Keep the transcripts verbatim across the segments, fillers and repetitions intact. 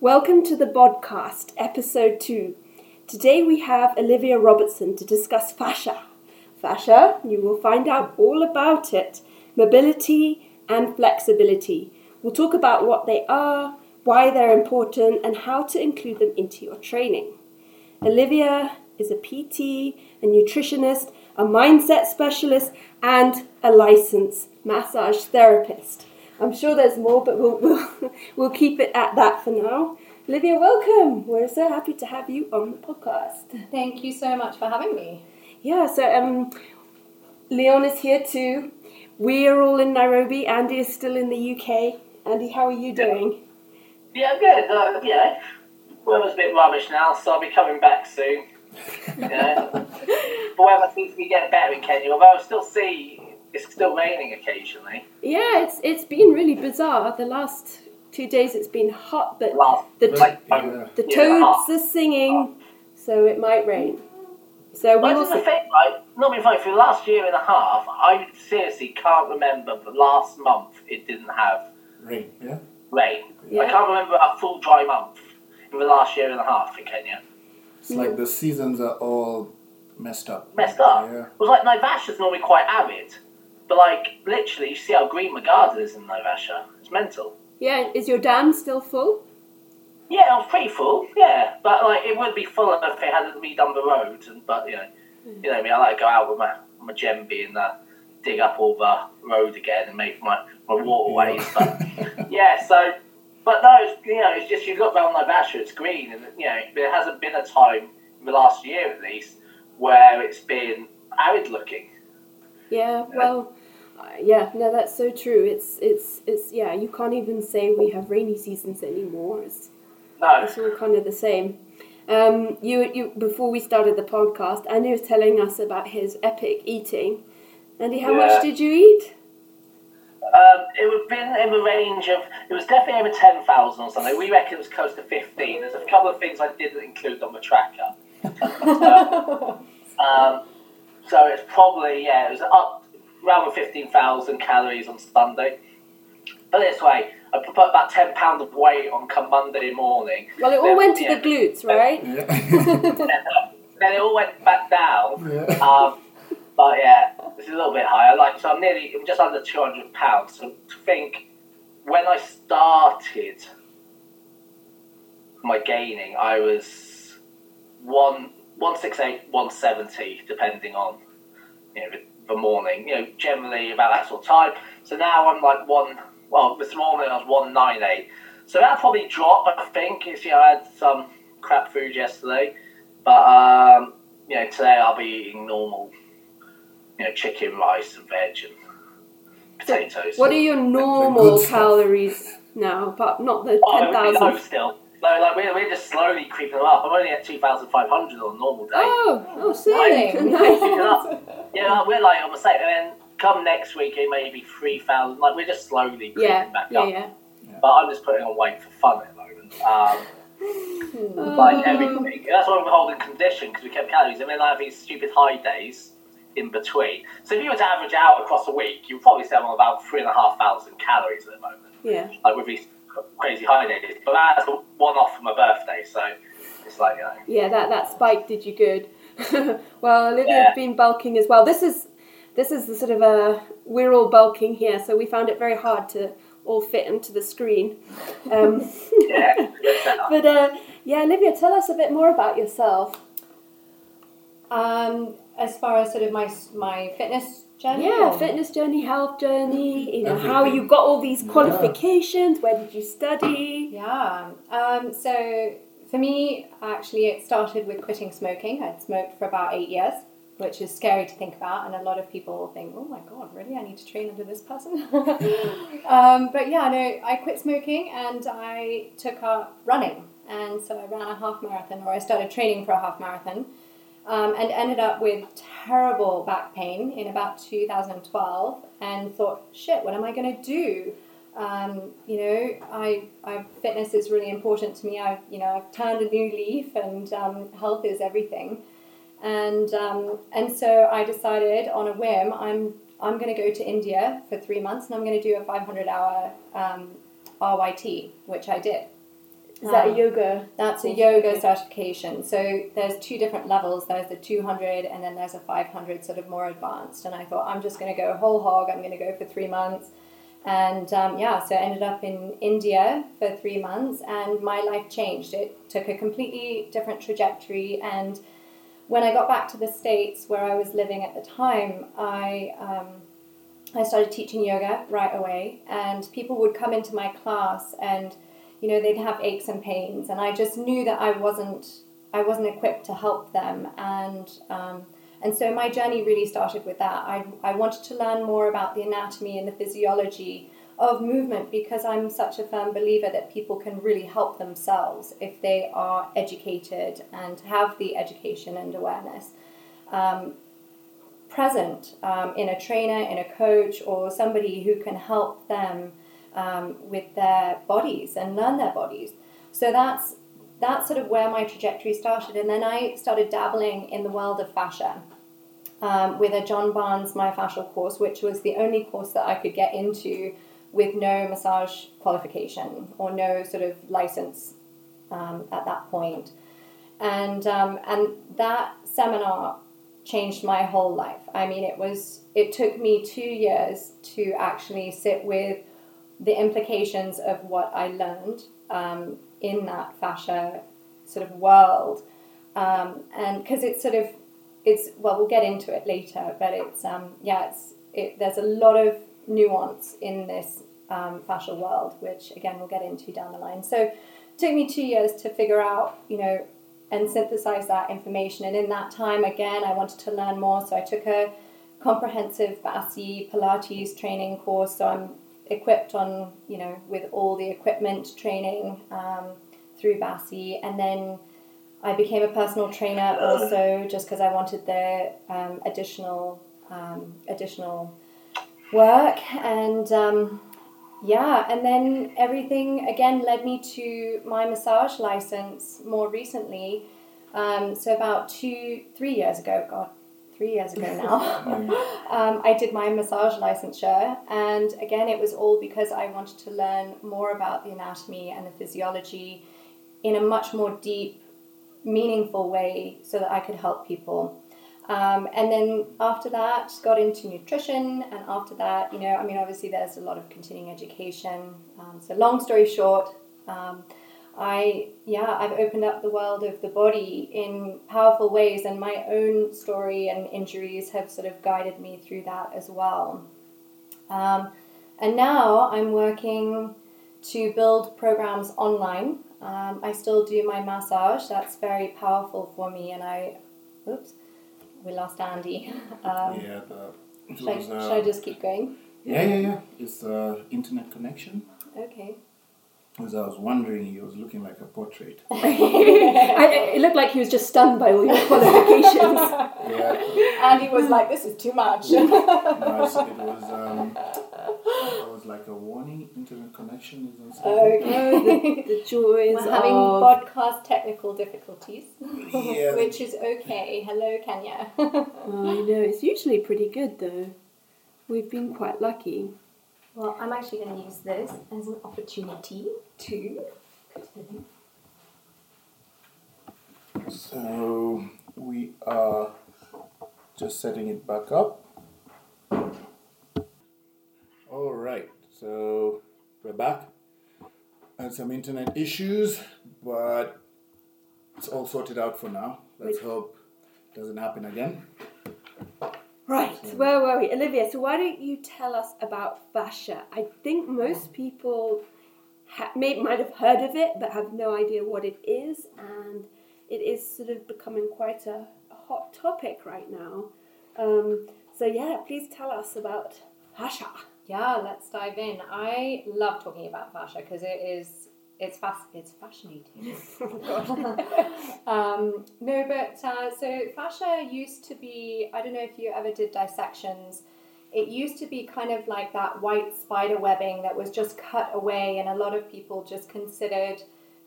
Welcome to the podcast, episode two. Today we have Olivia Robertson to discuss fascia. Fascia, you will find out all about it, mobility and flexibility. We'll talk about what they are, why they're important, and how to include them into your training. Olivia is a P T, a nutritionist, a mindset specialist, and a licensed massage therapist. I'm sure there's more, but we'll, we'll we'll keep it at that for now. Olivia, welcome. We're so happy to have you on the podcast. Thank you so much for having me. Yeah, so um, Leon is here too. We're all in Nairobi. Andy is still in the U K. Andy, how are you doing? Yeah, good. Uh, yeah, weather's a bit rubbish now, so I'll be coming back soon. You know, the weather seems to be getting better in Kenya, although I still see. It's still raining occasionally. Yeah, it's it's been really bizarre. The last two days it's been hot, but last, the like, um, the yeah, toads are singing, so it might rain. So we will see. Thing, right? Not being funny, for the last year and a half, I seriously can't remember the last month it didn't have rain. Yeah. Rain. Yeah. I can't remember a full dry month in the last year and a half in Kenya. It's mm. like the seasons are all messed up. Messed up. Yeah. It was like Naivasha is normally quite arid. But, like, literally, you see how green my garden is in Naivasha. It's mental. Yeah, is your dam still full? Yeah, it's pretty full, yeah. But, like, it would be full if it hadn't redone the road. And, but, you know, mm. you know what I mean? I like to go out with my, my djembe and uh, dig up all the road again and make my, my waterways. But, yeah, so, but no, it's, you know, it's just you look around Naivasha, it's green. And, you know, there hasn't been a time, in the last year at least, where it's been arid looking. Yeah, well, yeah, no, that's so true. It's, it's, it's, yeah, you can't even say we have rainy seasons anymore. It's, no. It's all kind of the same. Um, you, you, before we started the podcast, Andy was telling us about his epic eating. Andy, how yeah. much did you eat? Um, it would have been in the range of, it was definitely over ten thousand or something. We reckon it was close to fifteen. There's a couple of things I didn't include on the tracker. so, um, So it's probably, yeah, it was up around fifteen thousand calories on Sunday. But this way, I put about ten pounds of weight on come Monday morning. Well, it all then, went to yeah, the glutes, right? Yeah. Then it all went back down. Yeah. Um, but yeah, it's a little bit higher. Like, so I'm nearly, I'm just under two hundred pounds. So to think, when I started my gaining, I was one... one sixty-eight, one seventy, depending on, you know, the, the morning, you know, generally about that sort of time. So now I'm like one, well, this morning I was one ninety-eight. So that probably dropped, I think, if, you know, I had some crap food yesterday. But, um, you know, today I'll be eating normal, you know, chicken, rice and veg and potatoes. So what are your normal calories now, apart not the ten thousand? Oh, still. No, like we're, we're just slowly creeping them up. I'm only at two thousand five hundred on a normal day. Oh, oh, silly. Like, nice. Yeah, we're like, I'm going to say, and then come next week, it may be three thousand. Like, we're just slowly creeping yeah, back yeah, up. Yeah, yeah. But I'm just putting on weight for fun at the moment. Um, um, like, everything. That's why I'm holding condition, because we kept calories. And then I have these stupid high days in between. So if you were to average out across a week, you'd probably say I'm on about three thousand five hundred calories at the moment. Yeah. Like, with these crazy high days, but that's one off for my birthday, so it's like, you know. Yeah, that, that spike did you good. Well, Olivia's yeah. been bulking as well. This is this is the sort of a we're all bulking here, so we found it very hard to all fit into the screen. Um, yeah, but uh, yeah, Olivia, tell us a bit more about yourself. Um, as far as sort of my my fitness. Journey yeah, or? Fitness journey, health journey, you know, everything. How you got all these qualifications, yeah. Where did you study? Yeah, um, so for me, actually, it started with quitting smoking. I'd smoked for about eight years, which is scary to think about, and a lot of people think, oh my God, really, I need to train under this person? um, but yeah, no, I quit smoking and I took up running, and so I ran a half marathon, or I started training for a half marathon. Um, and ended up with terrible back pain in about two thousand twelve and thought, shit, what am I going to do? Um, you know, I, I fitness is really important to me. I've, you know, I've turned a new leaf and um, health is everything. And um, and so I decided on a whim, I'm I'm going to go to India for three months and I'm going to do a five hundred hour um, R Y T, which I did. Is that a yoga? That's a yoga certification. So there's two different levels. There's the two hundred and then there's a five hundred, sort of more advanced. And I thought, I'm just going to go whole hog. I'm going to go for three months. And um, yeah, so I ended up in India for three months and my life changed. It took a completely different trajectory. And when I got back to the States where I was living at the time, I... Um, I started teaching yoga right away, and people would come into my class and, you know, they'd have aches and pains, and I just knew that I wasn't I wasn't equipped to help them, and um, and so my journey really started with that. I, I wanted to learn more about the anatomy and the physiology of movement, because I'm such a firm believer that people can really help themselves if they are educated and have the education and awareness. Um, present um, in a trainer, in a coach, or somebody who can help them um, with their bodies and learn their bodies. So that's that's sort of where my trajectory started. And then I started dabbling in the world of fascia um, with a John Barnes myofascial course, which was the only course that I could get into with no massage qualification or no sort of license um, at that point. And um, and that seminar changed my whole life. I mean, it was, it took me two years to actually sit with the implications of what I learned um, in that fascia sort of world. Um, and because it's sort of, it's, well, we'll get into it later, but it's, um, yeah, it's, it, there's a lot of nuance in this um, fascial world, which again, we'll get into down the line. So it took me two years to figure out, you know, and synthesize that information. And in that time, again, I wanted to learn more. So I took a comprehensive B A S I Pilates training course. So I'm equipped on, you know, with all the equipment training um, through B A S I. And then I became a personal trainer also, just because I wanted the um, additional um, additional work. And um, yeah, and then everything, again, led me to my massage license more recently. Um, so about two, three years ago, God, three years ago now, um, I did my massage licensure. And again, it was all because I wanted to learn more about the anatomy and the physiology in a much more deep, meaningful way so that I could help people. Um, and then after that, got into nutrition, and after that, you know, I mean, obviously there's a lot of continuing education, um, so long story short, um, I, yeah, I've opened up the world of the body in powerful ways, and my own story and injuries have sort of guided me through that as well. Um, and now I'm working to build programs online. Um, I still do my massage. That's very powerful for me, and I, oops. We lost Andy. Um, yeah, the, it should, was, I, should I just keep going? Yeah, yeah, yeah. It's the uh, internet connection. Okay. As I was wondering, he was looking like a portrait. I, it looked like he was just stunned by all your qualifications. Yeah. Andy was like, this is too much. Yeah. No, it's, it was um, it was like a warning, internet connection is unstable. Okay. the, the joys We're of... having podcast technical difficulties, yeah. Which is okay. Hello, Kenya. Oh, I know, it's usually pretty good though. We've been quite lucky. Well, I'm actually going to use this as an opportunity to... So, we are just setting it back up. All right, so we're back. Had some internet issues, but it's all sorted out for now. Let's hope it doesn't happen again. Right, where were we? Olivia, so why don't you tell us about fascia? I think most people ha- may, might have heard of it, but have no idea what it is, and it is sort of becoming quite a hot topic right now. Um, so yeah, please tell us about fascia. Yeah, let's dive in. I love talking about fascia because it is... It's fast. It's fascinating. um, no, but uh, so fascia used to be, I don't know if you ever did dissections, it used to be kind of like that white spider webbing that was just cut away, and a lot of people just considered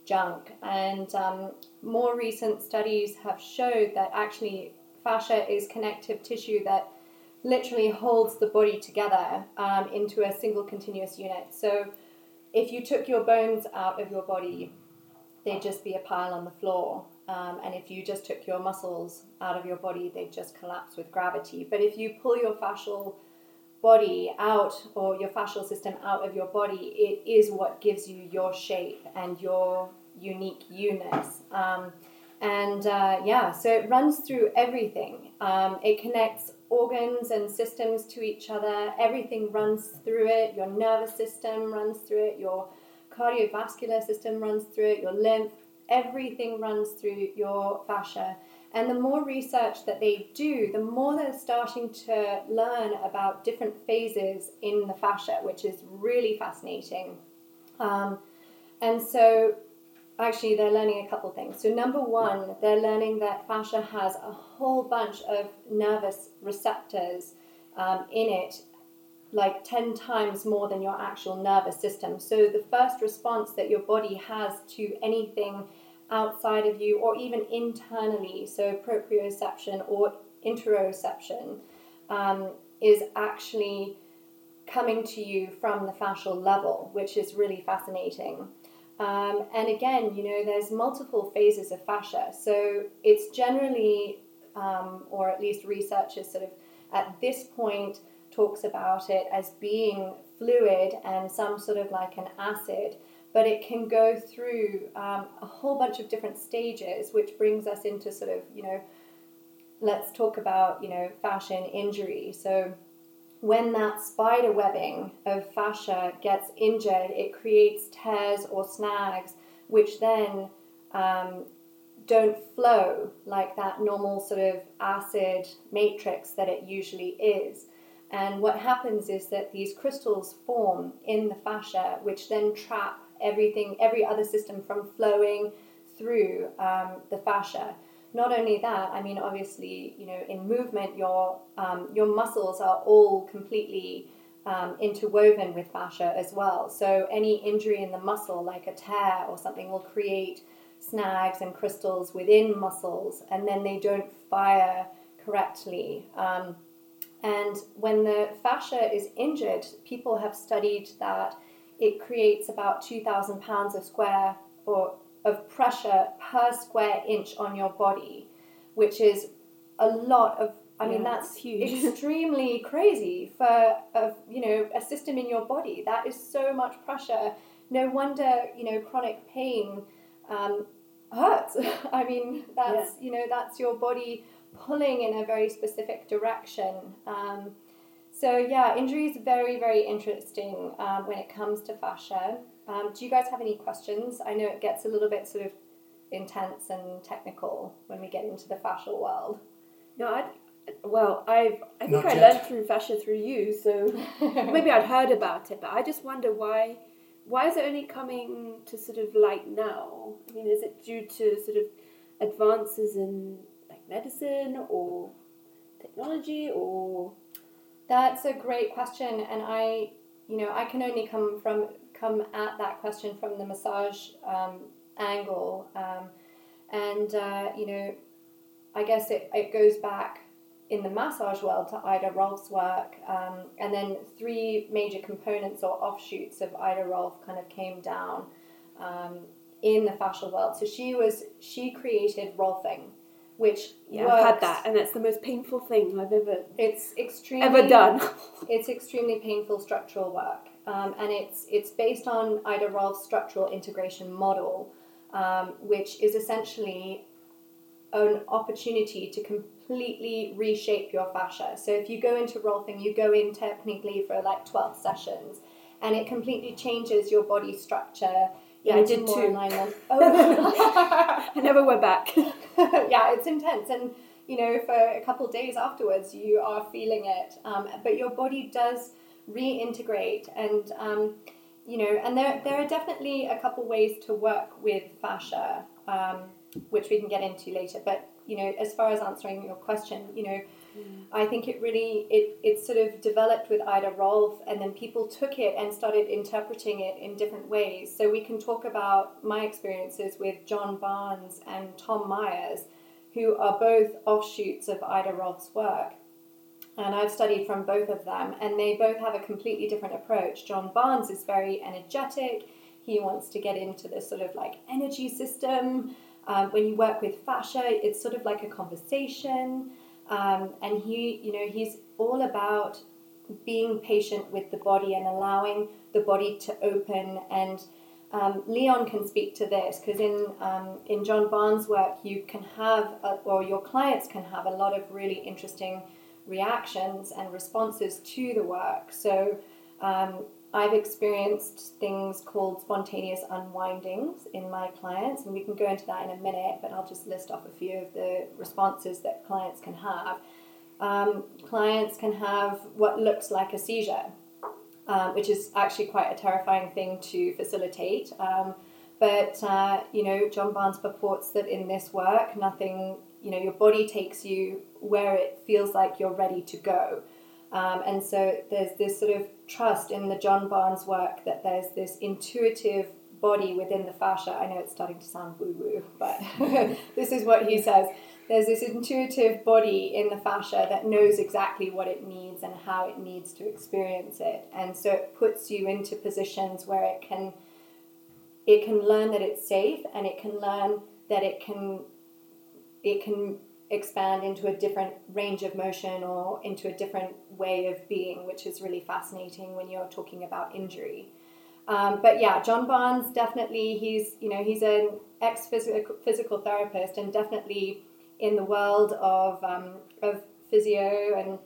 junk. And um, more recent studies have showed that actually fascia is connective tissue that literally holds the body together um, into a single continuous unit. So if you took your bones out of your body, there'd just be a pile on the floor. Um, and if you just took your muscles out of your body, they'd just collapse with gravity. But if you pull your fascial body out, or your fascial system out of your body, it is what gives you your shape and your unique you-ness. Um, and uh, yeah, so it runs through everything. Um, it connects organs and systems to each other. Everything runs through it. Your nervous system runs through it. Your cardiovascular system runs through it. Your lymph. Everything runs through your fascia. And the more research that they do, the more they're starting to learn about different phases in the fascia, which is really fascinating. Um, and so actually they're learning a couple things. So number one, they're learning that fascia has a whole bunch of nervous receptors um, in it, like ten times more than your actual nervous system. So the first response that your body has to anything outside of you, or even internally, so proprioception or interoception, um, is actually coming to you from the fascial level, which is really fascinating. Um, and again, you know, there's multiple phases of fascia. So it's generally, um, or at least researchers sort of at this point talks about it as being fluid and some sort of like an acid, but it can go through um, a whole bunch of different stages, which brings us into sort of, you know, let's talk about, you know, fascia and injury. So when that spider webbing of fascia gets injured, it creates tears or snags, which then um, don't flow like that normal sort of acid matrix that it usually is. And what happens is that these crystals form in the fascia, which then trap everything, every other system from flowing through um, the fascia. Not only that, I mean, obviously, you know, in movement, your um, your muscles are all completely um, interwoven with fascia as well. So any injury in the muscle, like a tear or something, will create snags and crystals within muscles, and then they don't fire correctly. Um, and when the fascia is injured, people have studied that it creates about two thousand pounds of square or of pressure per square inch on your body, which is a lot of, I mean, yeah, that's huge. Extremely crazy for, a, you know, a system in your body. That is so much pressure. No wonder, you know, chronic pain um, hurts. I mean, that's, yeah. you know, that's your body pulling in a very specific direction. Um, so, yeah, injury is very, very interesting um, when it comes to fascia. Um, do you guys have any questions? I know it gets a little bit sort of intense and technical when we get into the fascial world. No, I'd, well, I've, I think Not I yet. learned through fascia through you, so maybe I'd heard about it, but I just wonder why why is it only coming to sort of light now? I mean, is it due to sort of advances in like medicine or technology or... That's a great question, and I, you know, I can only come from... come at that question from the massage um, angle. Um, and, uh, you know, I guess it, it goes back in the massage world to Ida Rolf's work. Um, and then three major components or offshoots of Ida Rolf kind of came down um, in the fascial world. So she was, she created Rolfing, which yeah, works. I've had that, and that's the most painful thing I've ever, it's extremely, ever done. It's extremely painful structural work. Um, and it's it's based on Ida Rolf's structural integration model, um, which is essentially an opportunity to completely reshape your fascia. So if you go into Rolfing, you go in technically for like twelve sessions, and it completely changes your body structure. Yeah, I did too. Alignment. Oh. I never went back. Yeah, it's intense. And, you know, for a couple of days afterwards, you are feeling it. Um, but your body does... reintegrate, and um, you know, and there there are definitely a couple ways to work with fascia, um, which we can get into later. But you know, as far as answering your question, you know, mm. I think it really it it sort of developed with Ida Rolf, and then people took it and started interpreting it in different ways. So we can talk about my experiences with John Barnes and Tom Myers, who are both offshoots of Ida Rolf's work. And I've studied from both of them, and they both have a completely different approach. John Barnes is very energetic. He wants to get into this sort of like energy system. Um, when you work with fascia, it's sort of like a conversation. Um, and he, you know, he's all about being patient with the body and allowing the body to open. And um, Leon can speak to this, because in um, in John Barnes' work, you can have, a, or your clients can have, a lot of really interesting reactions and responses to the work. So um, I've experienced things called spontaneous unwindings in my clients, and we can go into that in a minute, but I'll just list off a few of the responses that clients can have. Um, clients can have what looks like a seizure, um, which is actually quite a terrifying thing to facilitate. Um, but, uh, you know, John Barnes purports that in this work, nothing, you know, your body takes you where it feels like you're ready to go. Um, and so there's this sort of trust in the John Barnes work that there's this intuitive body within the fascia. I know it's starting to sound woo-woo, but this is what he says. There's this intuitive body in the fascia that knows exactly what it needs and how it needs to experience it. And so it puts you into positions where it can it can learn that it's safe, and it can learn that it can it can expand into a different range of motion or into a different way of being, which is really fascinating when you're talking about injury. Um, but yeah, John Barnes, definitely, he's, you know, he's an ex-physical physical therapist, and definitely in the world of um, of physio and,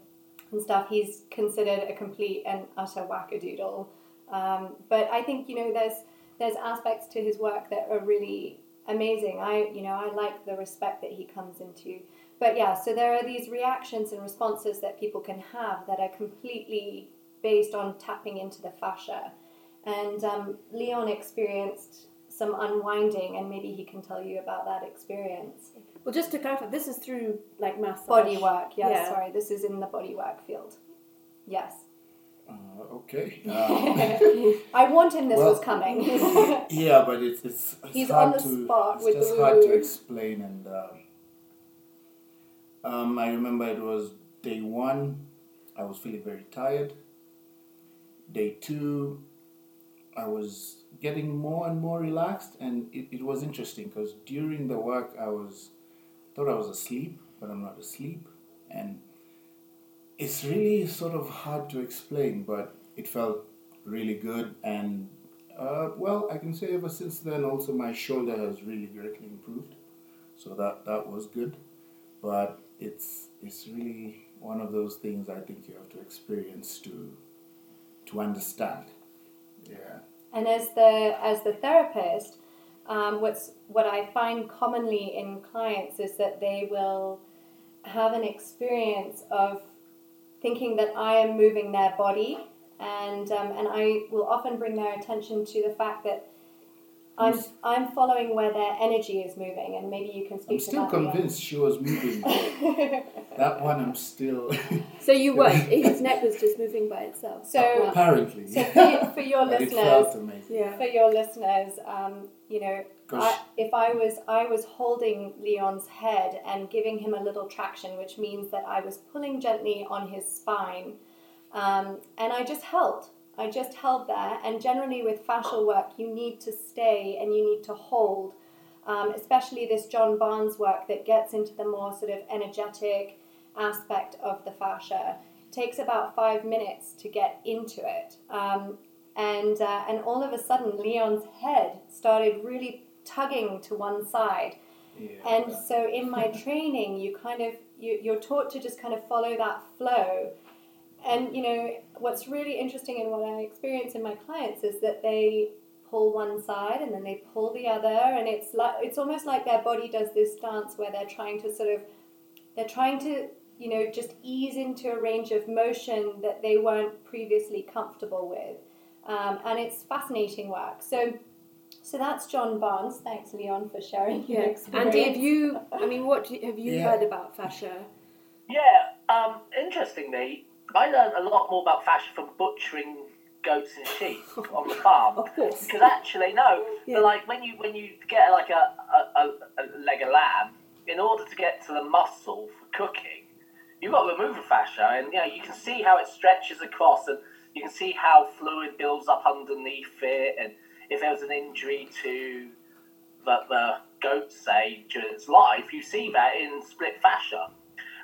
and stuff, he's considered a complete and utter wackadoodle. Um, but I think, you know, there's there's aspects to his work that are really amazing. I, you know, I like the respect that he comes into. But yeah, so there are these reactions and responses that people can have that are completely based on tapping into the fascia. And um, Leon experienced some unwinding, and maybe he can tell you about that experience. Well, just to clarify, this is through like massage. Body work, yes, yeah. Sorry. This is in the body work field. Yes. Uh, okay. Um, I warned him this well, was coming. Yeah, but it's it's, it's He's hard on the to, spot it's with just the hard to explain. And um, um, I remember it was day one. I was feeling very tired. Day two, I was getting more and more relaxed, and it, it was interesting because during the work I was thought I was asleep, but I'm not asleep, and it's really sort of hard to explain, but it felt really good. And uh, well, I can say ever since then also my shoulder has really greatly improved, so that that was good. But it's it's really one of those things I think you have to experience to to understand. Yeah. And as the as the therapist, um, what's what I find commonly in clients is that they will have an experience of thinking that I am moving their body, and um, and I will often bring their attention to the fact that I'm yes. I'm following where their energy is moving, and maybe you can speak. I'm still to that convinced one. She was moving. That one, I'm still. So you weren't. His neck was just moving by itself. So apparently, so for, for your listeners, yeah. for your listeners, um, you know, I, if I was I was holding Leon's head and giving him a little traction, which means that I was pulling gently on his spine, um, and I just held. I just held there, and generally with fascial work, you need to stay and you need to hold, um, especially this John Barnes work that gets into the more sort of energetic aspect of the fascia. It takes about five minutes to get into it, um, and uh, and all of a sudden, Leon's head started really tugging to one side, yeah, and yeah. So in my training, you kind of you, you're taught to just kind of follow that flow. And, you know, what's really interesting and what I experience in my clients is that they pull one side and then they pull the other, and it's like it's almost like their body does this dance where they're trying to sort of, they're trying to, you know, just ease into a range of motion that they weren't previously comfortable with. Um, and it's fascinating work. So so that's John Barnes. Thanks, Leon, for sharing your yeah. experience. Andy, have you, I mean, what do you, have you yeah. heard about fascia? Yeah, um, interestingly, I learned a lot more about fascia from butchering goats and sheep on the farm. Of course. Because actually, no, yeah. but like when you when you get like a, a, a leg of lamb, in order to get to the muscle for cooking, you've got to remove the fascia, and you know, you can see how it stretches across, and you can see how fluid builds up underneath it, and if there was an injury to the, the goat, say, during its life, you see that in split fascia,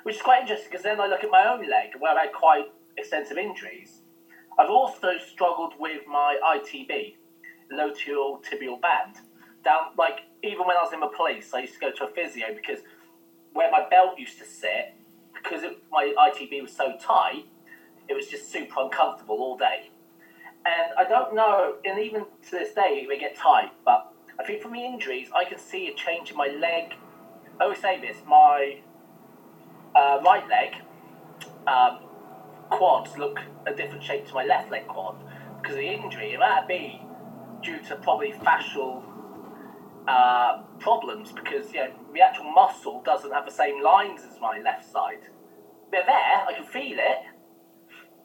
which is quite interesting because then I look at my own leg where I had quite extensive injuries. I've also struggled with my I T B, latial tibial band. Down, like, even when I was in the police, I used to go to a physio because where my belt used to sit, because it, my I T B was so tight, it was just super uncomfortable all day. And I don't know, and even to this day, they get tight, but I think from the injuries, I can see a change in my leg. I always say this, my uh, right leg um, quads look a different shape to my left leg quad because of the injury, and that'd be due to probably fascial uh, problems because, you know, the actual muscle doesn't have the same lines as my left side. They're there, I can feel it,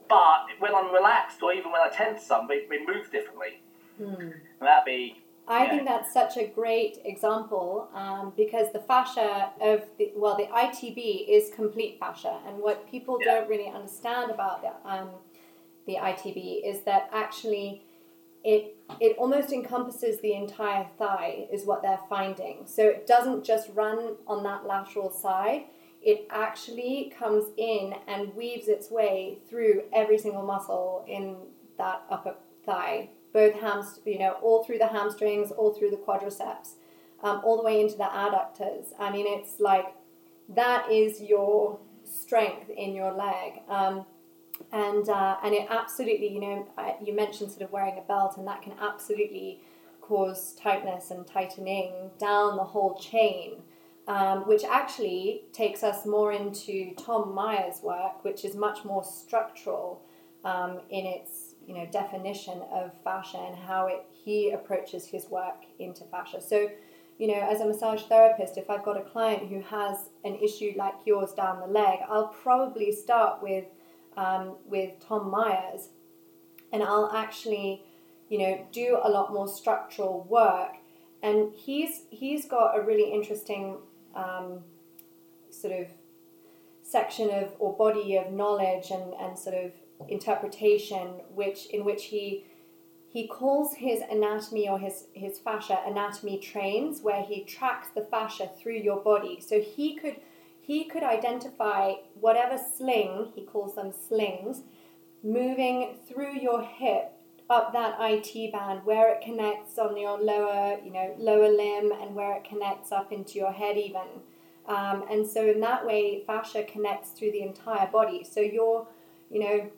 but when I'm relaxed or even when I tense some, they, they move differently. Hmm. And that'd be... I yeah. think that's such a great example um, because the fascia of, the, well, the I T B is complete fascia. And what people yeah. don't really understand about the, um, the I T B is that actually it it almost encompasses the entire thigh is what they're finding. So it doesn't just run on that lateral side. It actually comes in and weaves its way through every single muscle in that upper thigh. Both hamst- you know, all through the hamstrings, all through the quadriceps, um, all the way into the adductors. I mean, it's like that is your strength in your leg, um, and uh, and it absolutely, you know, you mentioned sort of wearing a belt, and that can absolutely cause tightness and tightening down the whole chain, um, which actually takes us more into Tom Myers' work, which is much more structural um, in its, you know, definition of fascia and how it, he approaches his work into fascia. So, you know, as a massage therapist, if I've got a client who has an issue like yours down the leg, I'll probably start with um, with Tom Myers, and I'll actually, you know, do a lot more structural work. And he's he's got a really interesting um, sort of section of or body of knowledge and, and sort of interpretation, which in which he he calls his anatomy or his his fascia anatomy trains, where he tracks the fascia through your body. So he could he could identify whatever sling, he calls them slings, moving through your hip up that I T band, where it connects on your lower, you know, lower limb, and where it connects up into your head even. Um, and so in that way, fascia connects through the entire body. So your you know,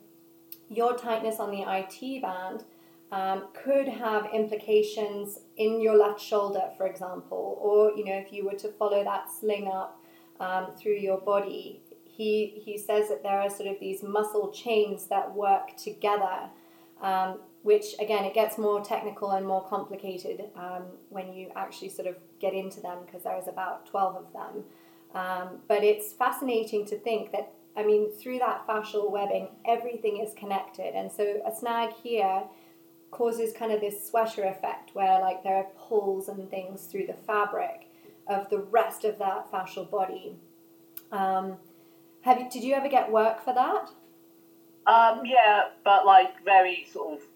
your tightness on the I T band um, could have implications in your left shoulder, for example, or, you know, if you were to follow that sling up um, through your body. He he says that there are sort of these muscle chains that work together, um, which, again, it gets more technical and more complicated um, when you actually sort of get into them, because there is about twelve of them. Um, but it's fascinating to think that, I mean, through that fascial webbing, everything is connected. And so a snag here causes kind of this sweater effect where, like, there are pulls and things through the fabric of the rest of that fascial body. Um, have you, did you ever get work for that? Um, yeah, but, like, very sort of...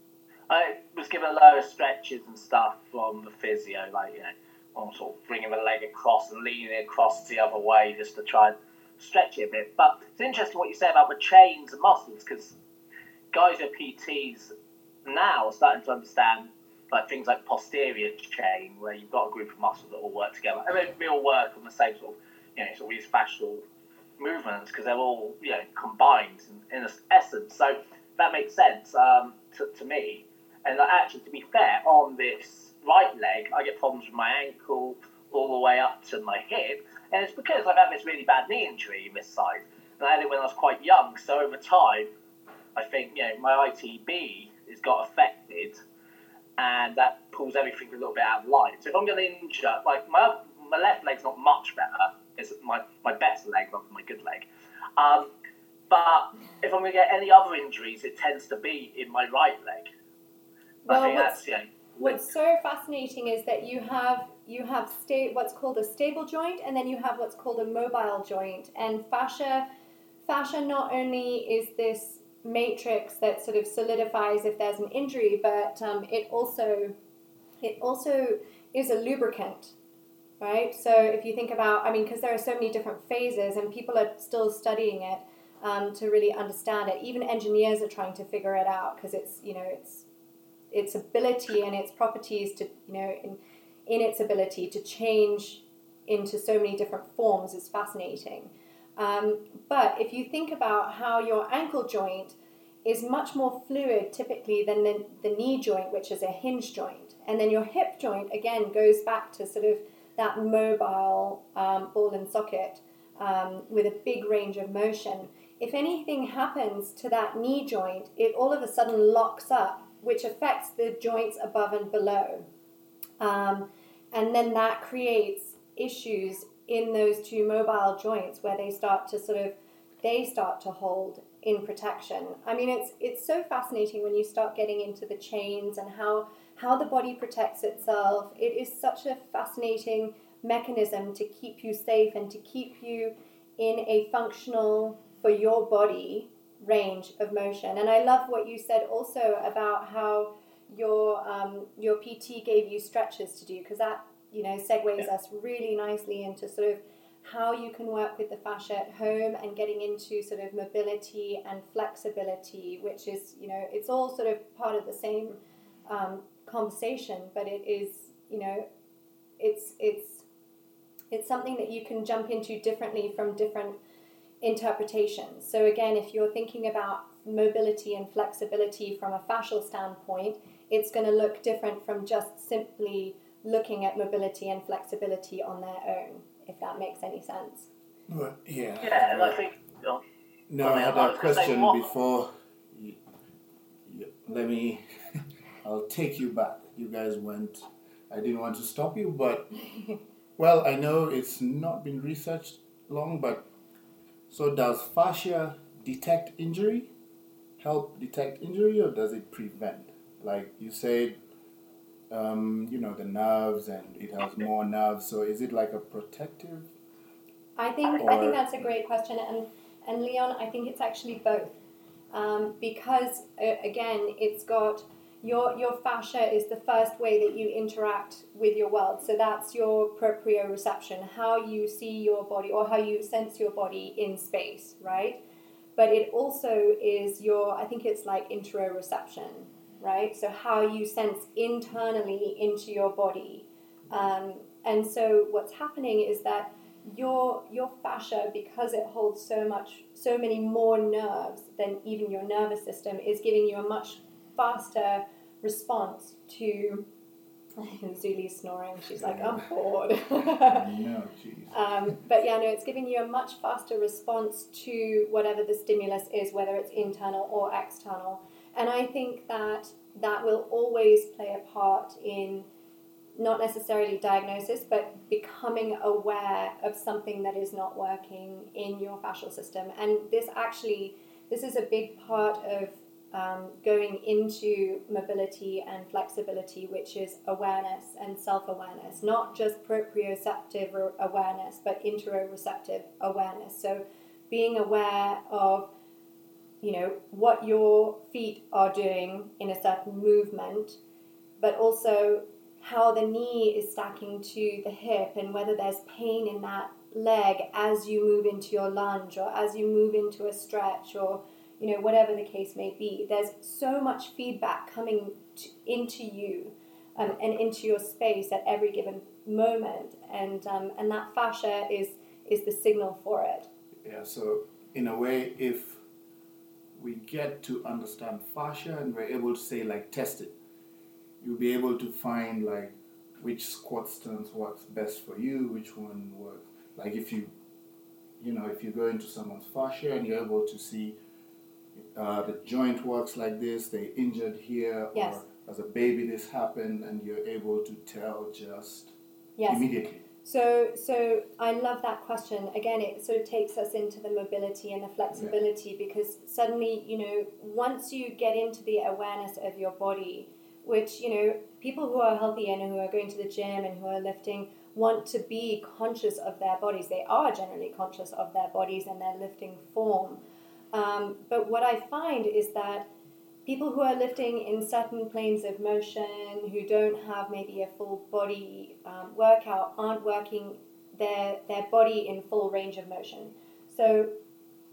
I was given a lot of stretches and stuff from the physio, like, you know, I'm sort of bringing the leg across and leaning across the other way just to try and stretch it a bit. But it's interesting what you say about the chains and muscles, because guys who are P Ts now are starting to understand, like, things like posterior chain, where you've got a group of muscles that all work together, and they, they all work on the same sort of, you know, sort of these fascial movements, because they're all, you know, combined in, in essence. So that makes sense um, to, to me. And actually, to be fair, on this right leg, I get problems with my ankle all the way up to my hip, and it's because I've had this really bad knee injury in this side, and I had it when I was quite young, so over time, I think, you know, my I T B has got affected, and that pulls everything a little bit out of line. So if I'm going to injure, like, my my left leg's not much better, it's my, my better leg rather than my good leg, um, but if I'm going to get any other injuries, it tends to be in my right leg. Well, I think that's, you know, what's so fascinating is that you have you have sta- what's called a stable joint, and then you have what's called a mobile joint. And fascia, fascia not only is this matrix that sort of solidifies if there's an injury, but um, it also it also is a lubricant, right? So if you think about, I mean, because there are so many different phases and people are still studying it um, to really understand it. Even engineers are trying to figure it out because it's, you know, it's its ability and its properties to, you know, in, in its ability to change into so many different forms is fascinating. Um, but if you think about how your ankle joint is much more fluid typically than the, the knee joint, which is a hinge joint. And then your hip joint, again, goes back to sort of that mobile um, ball and socket um, with a big range of motion. If anything happens to that knee joint, it all of a sudden locks up, which affects the joints above and below. Um, and then that creates issues in those two mobile joints where they start to sort of, they start to hold in protection. I mean, it's it's so fascinating when you start getting into the chains and how, how the body protects itself. It is such a fascinating mechanism to keep you safe and to keep you in a functional, for your body, range of motion. And I love what you said also about how your um, your P T gave you stretches to do, because that, you know, segues yeah. us really nicely into sort of how you can work with the fascia at home and getting into sort of mobility and flexibility, which is, you know, it's all sort of part of the same um, conversation, but it is, you know, it's it's it's something that you can jump into differently from different interpretations. So again, if you're thinking about mobility and flexibility from a fascial standpoint, it's going to look different from just simply looking at mobility and flexibility on their own, if that makes any sense. Well, yeah. Yeah, and I think... You know, no, I had a question before. You, you, let me... I'll take you back. You guys went... I didn't want to stop you, but... Well, I know it's not been researched long, but... So does fascia detect injury, help detect injury, or does it prevent? Like you said... Um, you know, the nerves, and it has more nerves, so is it like a protective? I think or... I think that's a great question, and and Leon, I think it's actually both, um, because uh, again, it's got your your fascia is the first way that you interact with your world, so that's your proprioception, how you see your body or how you sense your body in space, right? But it also is your, I think it's like interoception, right? So how you sense internally into your body. Um, and so what's happening is that your your fascia, because it holds so much, so many more nerves than even your nervous system, is giving you a much faster response to... Zuli's snoring. She's like, I'm bored. No, jeez. Um, but yeah, no, it's giving you a much faster response to whatever the stimulus is, whether it's internal or external. And I think that that will always play a part in not necessarily diagnosis, but becoming aware of something that is not working in your fascial system. And this actually, this is a big part of um, going into mobility and flexibility, which is awareness and self-awareness, not just proprioceptive awareness, but interoreceptive awareness. So being aware of, you know, what your feet are doing in a certain movement, but also how the knee is stacking to the hip and whether there's pain in that leg as you move into your lunge or as you move into a stretch or, you know, whatever the case may be. There's so much feedback coming to, into you um, and into your space at every given moment, and um, and that fascia is is the signal for it. Yeah, so in a way, if we get to understand fascia and we're able to say, like, test it, you'll be able to find, like, which squat stance works best for you, which one works. Like, if you, you know, if you go into someone's fascia and you're able to see uh, the joint works like this, they injured here, yes. or as a baby this happened, and you're able to tell just yes. immediately. So so I love that question. Again, it sort of takes us into the mobility and the flexibility yeah. because suddenly, you know, once you get into the awareness of your body, which, you know, people who are healthy and who are going to the gym and who are lifting want to be conscious of their bodies. They are generally conscious of their bodies and their lifting form. Um, but what I find is that people who are lifting in certain planes of motion, who don't have maybe a full body um, workout, aren't working their their body in full range of motion. So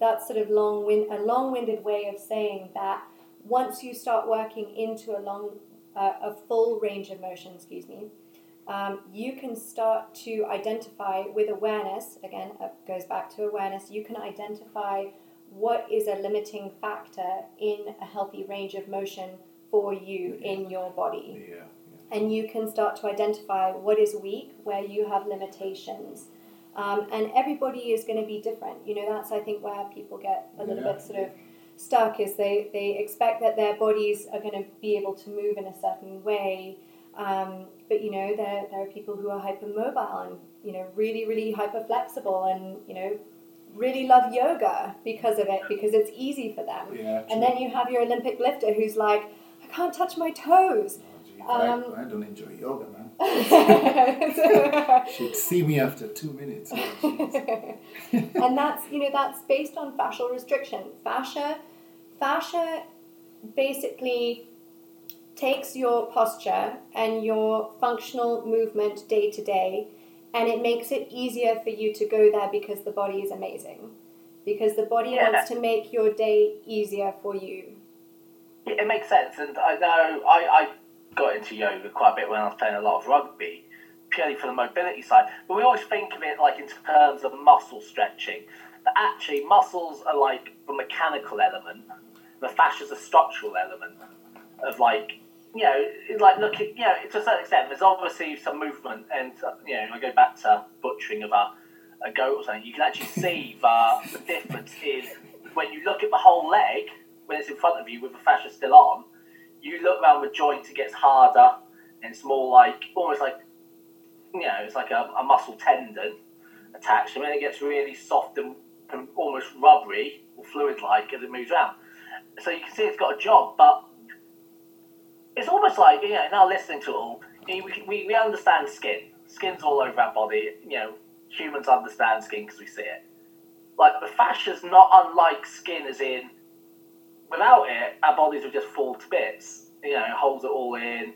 that's sort of long wind, a long-winded way of saying that once you start working into a long uh, a full range of motion, excuse me, um, you can start to identify with awareness. Again, it goes back to awareness. You can identify what is a limiting factor in a healthy range of motion for you yeah. in your body. Yeah. Yeah. And you can start to identify what is weak, where you have limitations. Um, and everybody is going to be different. You know, that's, I think, where people get a little yeah. bit sort of stuck, is they, they expect that their bodies are going to be able to move in a certain way. Um, but, you know, there there are people who are hypermobile and, you know, really, really hyperflexible and, you know, really love yoga because of it, because it's easy for them. Yeah, and then you have your Olympic lifter who's like, I can't touch my toes. Oh, gee, um, I, I don't enjoy yoga, man. She'd see me after two minutes. And that's, you know, that's based on fascial restriction. Fascia, fascia basically takes your posture and your functional movement day to day, and it makes it easier for you to go there because the body is amazing. Because the body yeah. wants to make your day easier for you. It makes sense. And I know I, I got into yoga quite a bit when I was playing a lot of rugby, purely for the mobility side. But we always think of it like in terms of muscle stretching. But actually, muscles are like the mechanical element. The fascia is a structural element of like... You know, like looking, you know, to a certain extent, there's obviously some movement, and you know, I go back to butchering of a, a goat or something. You can actually see the, the difference in when you look at the whole leg when it's in front of you with the fascia still on. You look around the joint, it gets harder, and it's more like almost like, you know, it's like a, a muscle tendon attached, and then it gets really soft and, and almost rubbery or fluid-like as it moves around. So you can see it's got a job, but. It's almost like, you know, now listening to it all, we, we, we understand skin. Skin's all over our body. You know, humans understand skin because we see it. Like, the fascia's not unlike skin, as in, without it, our bodies would just fall to bits. You know, holds it all in,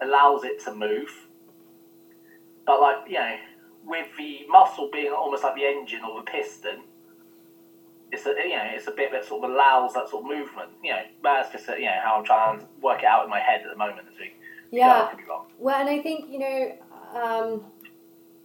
allows it to move. But, like, you know, with the muscle being almost like the engine or the piston, It's a, you know, it's a bit that sort of allows that sort of movement. You know, that's just a, you know, how I'm trying to work it out in my head at the moment. As we, yeah. You know, well, and I think, you know, um,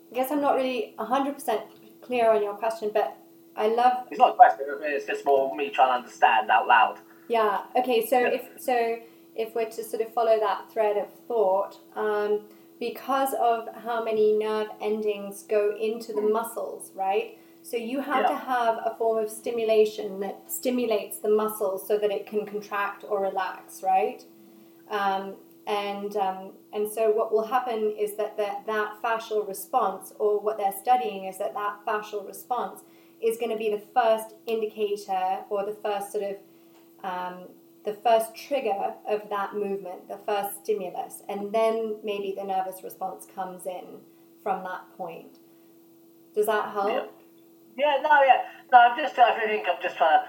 I guess I'm not really one hundred percent clear on your question, but I love... It's not a question, it's just more me trying to understand out loud. Yeah, okay, so, yeah. If, so if we're to sort of follow that thread of thought, um, because of how many nerve endings go into the muscles, right? So you have yeah. to have a form of stimulation that stimulates the muscles so that it can contract or relax, right? Um, and um, and so what will happen is that the, that fascial response, or what they're studying is that that fascial response is going to be the first indicator, or the first sort of, um, the first trigger of that movement, the first stimulus. And then maybe the nervous response comes in from that point. Does that help? Yeah. Yeah, no, yeah. No, I'm just, I think I'm just trying to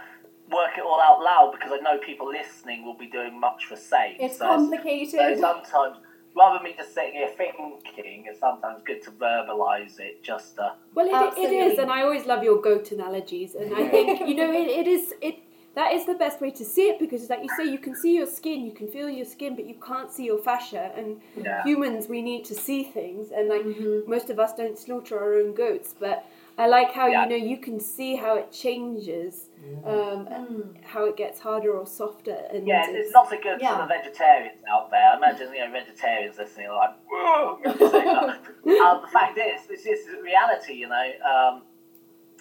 work it all out loud, because I know people listening will be doing much the same. It's so complicated. It's, so sometimes, rather than me just sitting here thinking, it's sometimes good to verbalise it just to... Well, it, it is, and I always love your goat analogies, and I think, you know, it, it is, it that is the best way to see it, because like you say, you can see your skin, you can feel your skin, but you can't see your fascia, and yeah. humans, we need to see things, and like mm-hmm. most of us don't slaughter our own goats, but... I like how, yeah. you know, you can see how it changes, yeah. um, mm. how it gets harder or softer. And yeah, it's, it's not so good yeah. for the vegetarians out there. I imagine, you know, vegetarians listening are like, whoa! um, the fact is, this is reality, you know. Um,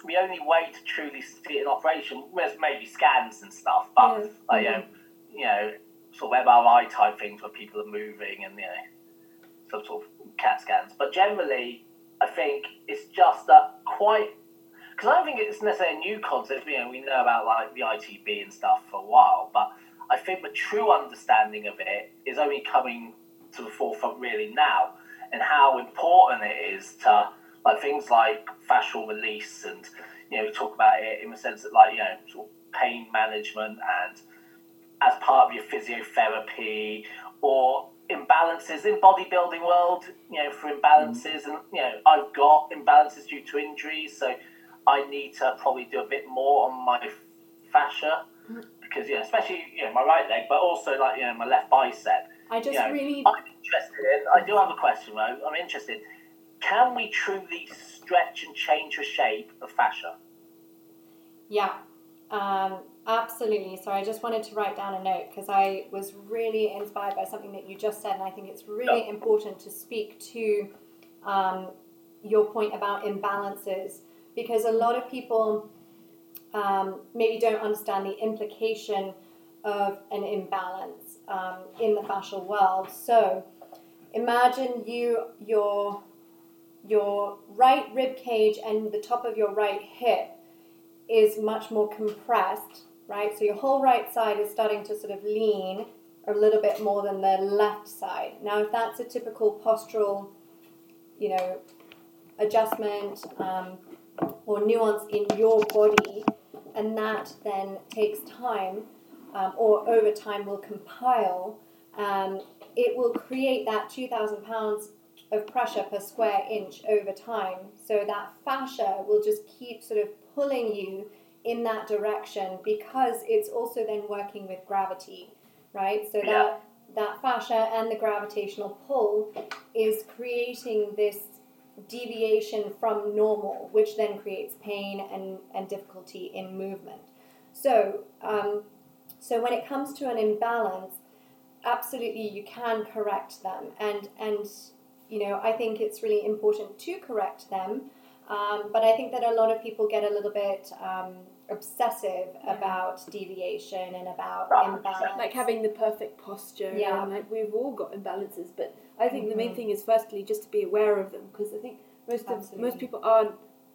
the only way to truly see it in operation, there's maybe scans and stuff, but, yeah. like, mm-hmm. you know, sort of M R I type things where people are moving and, you know, some sort of CAT scans. But generally... I think it's just that quite... Because I don't think it's necessarily a new concept. You know, we know about, like, the I T B and stuff for a while, but I think the true understanding of it is only coming to the forefront really now, and how important it is to, like, things like fascial release and, you know, we talk about it in the sense that, like, you know, sort of pain management and as part of your physiotherapy, or imbalances in bodybuilding world, you know, for imbalances. And, you know, I've got imbalances due to injuries, so I need to probably do a bit more on my fascia, because, you know, especially, you know, my right leg, but also, like, you know, my left bicep. I just you know, really... I'm interested in, I do have a question, though. I'm interested. Can we truly stretch and change the shape of fascia? Yeah, um, absolutely. So I just wanted to write down a note, because I was really inspired by something that you just said, and I think it's really yeah. important to speak to um, your point about imbalances, because a lot of people... Um, maybe don't understand the implication of an imbalance um, in the fascial world. So imagine you your your right rib cage and the top of your right hip is much more compressed, right? So your whole right side is starting to sort of lean a little bit more than the left side. Now, if that's a typical postural, you know, adjustment um, or nuance in your body, and that then takes time, um, or over time will compile, um, it will create that two thousand pounds of pressure per square inch over time. So that fascia will just keep sort of pulling you in that direction, because it's also then working with gravity, right? So yeah. that, that fascia and the gravitational pull is creating this deviation from normal, which then creates pain and, and difficulty in movement. So, um, so when it comes to an imbalance, absolutely you can correct them, and and you know, I think it's really important to correct them. Um, but I think that a lot of people get a little bit um, obsessive about deviation and about imbalance, like having the perfect posture. Yeah, and like we've all got imbalances, but I think mm-hmm. the main thing is firstly just to be aware of them, because I think most of, most people aren't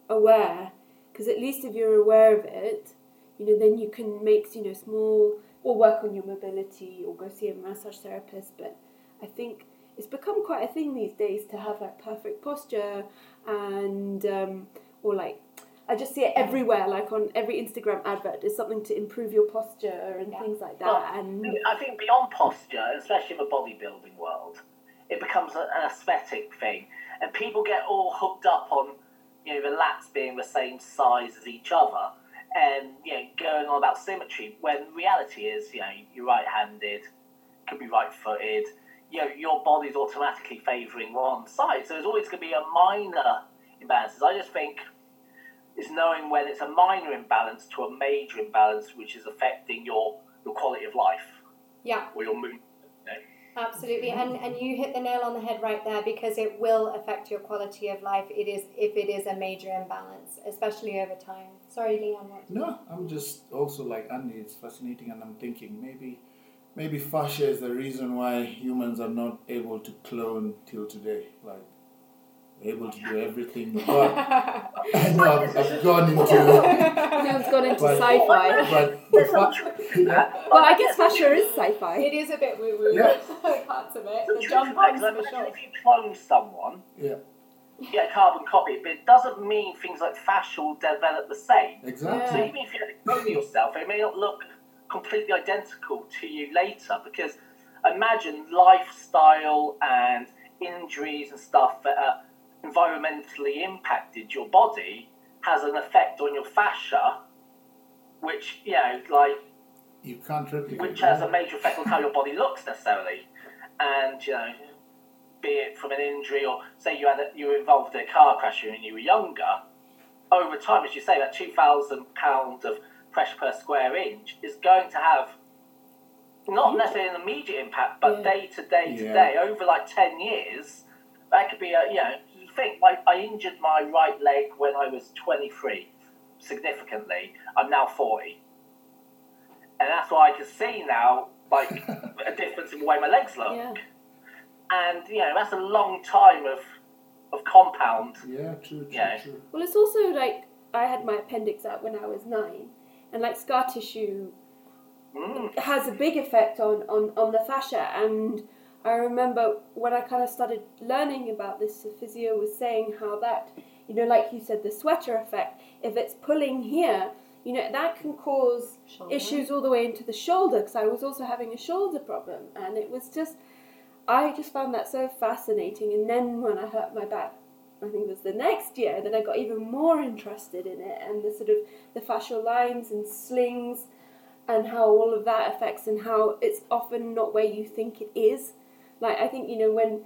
aware. Because at least if you're aware of it, you know, then you can make, you know, small, or work on your mobility, or go see a massage therapist. But I think it's become quite a thing these days to have like perfect posture, and um, or like I just see it everywhere, like on every Instagram advert is something to improve your posture and yeah. things like that. Well, and I think beyond posture, especially in the bodybuilding world, it becomes an aesthetic thing, and people get all hooked up on, you know, the lats being the same size as each other, and, you know, going on about symmetry, when reality is, you know, you're right-handed, could be right-footed, you know, your body's automatically favouring one side, so there's always going to be a minor imbalance. I just think it's knowing when it's a minor imbalance to a major imbalance, which is affecting your, your quality of life, yeah, or your mood. You know? Absolutely, and and you hit the nail on the head right there, because it will affect your quality of life. It is if it is a major imbalance, especially over time. Sorry, Leon. No, I'm just also like Andy. It's fascinating, and I'm thinking maybe, maybe fascia is the reason why humans are not able to clone till today. Like, able to do everything, but I know I've, I've gone into. Leon's gone into but, sci-fi. But the fa- well, I guess fascia is sci-fi. It is a bit woo-woo. Yeah. Parts of it. The John Barnes for sure. If you clone someone, yeah, get a carbon copy, but it doesn't mean things like fascia will develop the same. Exactly. So even if you clone yourself, it may not look completely identical to you later, because imagine lifestyle and injuries and stuff that are environmentally impacted your body has an effect on your fascia, which, you know, like you can't replicate, which has a major effect on how your body looks necessarily. And, you know, be it from an injury, or say you had a, you were involved in a car crash when you were younger, over time, as you say, that two thousand pounds of pressure per square inch is going to have not necessarily an immediate impact, but yeah. day to day to yeah. day over like ten years, that could be a, you know. Thing. I, I injured my right leg when I was twenty-three, significantly. I'm now forty. And that's why I can see now, like, a difference in the way my legs look. Yeah. And, you know, that's a long time of of compound. Yeah, true, true, you know. true. Well, it's also, like, I had my appendix out when I was nine. And, like, scar tissue mm. has a big effect on, on, on the fascia. And I remember when I kind of started learning about this, the physio was saying how that, you know, like you said, the sweater effect, if it's pulling here, you know, that can cause shoulder. issues all the way into the shoulder, because I was also having a shoulder problem. And it was just, I just found that so fascinating. And then when I hurt my back, I think it was the next year, then I got even more interested in it, and the sort of the fascial lines and slings and how all of that affects, and how it's often not where you think it is. Like, I think, you know, when,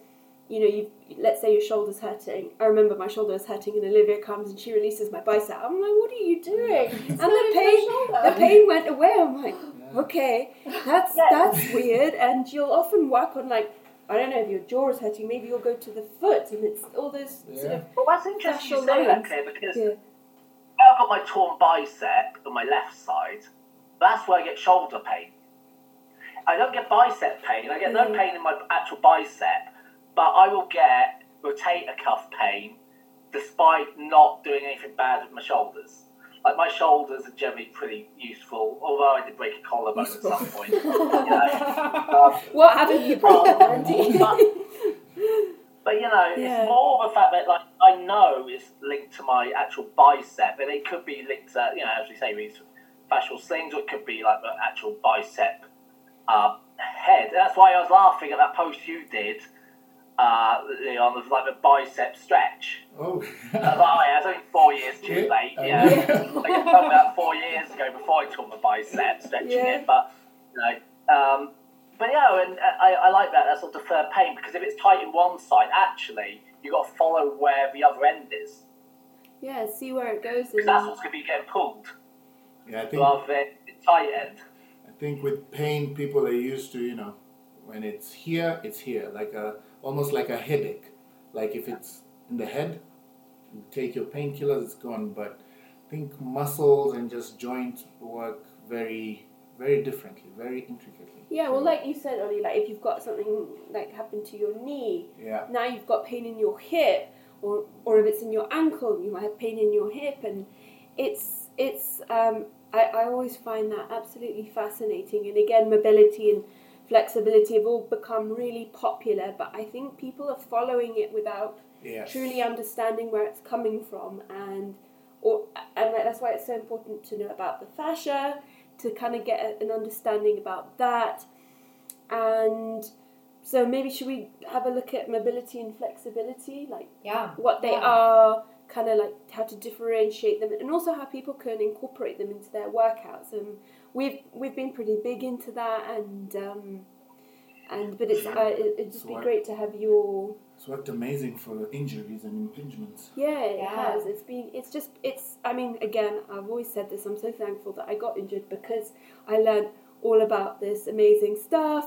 you know, you let's say your shoulder's hurting. I remember my shoulder was hurting, and Olivia comes and she releases my bicep. I'm like, what are you doing? It's and the pain, the pain went away. I'm like, yeah. okay, that's yeah. that's weird. And you'll often work on, like, I don't know, if your jaw is hurting, maybe you'll go to the foot, and it's all those yeah. sort of... Well, that's interesting you say that, Claire, because yeah. I've got my torn bicep on my left side. That's where I get shoulder pain. I don't get bicep pain. I get no pain in my actual bicep, but I will get rotator cuff pain despite not doing anything bad with my shoulders. Like, my shoulders are generally pretty useful, although I did break a collarbone useful. at some point. You know? um, what happened you broke, Andy? But, but, you know, yeah. it's more of the fact that, like, I know it's linked to my actual bicep, and it could be linked to, you know, as we say, these fascial slings, or it could be, like, the actual bicep uh, head. And that's why I was laughing at that post you did, Uh, Leon, was like a bicep stretch. Oh, I was like, oh yeah, it's only four years too late. Yeah, you know? I guess told me that four years ago before I taught my bicep stretching yeah. it. But you know, um, but yeah, and I, I like that. That's sort of deferred pain, because if it's tight in one side, actually you got to follow where the other end is. Yeah, see where it goes. Because that's what's going to be getting pulled. Yeah, I think. Rather than the tight end. I think with pain, people are used to, you know, when it's here, it's here, like a. almost like a headache. Like if it's in the head, you take your painkillers, it's gone. But I think muscles and just joints work very, very differently, very intricately. Yeah, well, so, like you said, Ollie, like if you've got something like happened to your knee, yeah. now you've got pain in your hip, or or if it's in your ankle, you might have pain in your hip. And it's, it's um, I, I always find that absolutely fascinating. And again, mobility and flexibility have all become really popular, but I think people are following it without yes. truly understanding where it's coming from, and or and that's why it's so important to know about the fascia, to kind of get an understanding about that. And so maybe should we have a look at mobility and flexibility, like yeah. what they yeah. are, kind of like how to differentiate them, and also how people can incorporate them into their workouts. And We've we've been pretty big into that, and um, and but it's uh, it, it'd just so be worked, great to have your. It's worked amazing for injuries and impingements. Yeah, it yeah. has. It's been. It's just. It's. I mean, again, I've always said this. I'm so thankful that I got injured, because I learned all about this amazing stuff,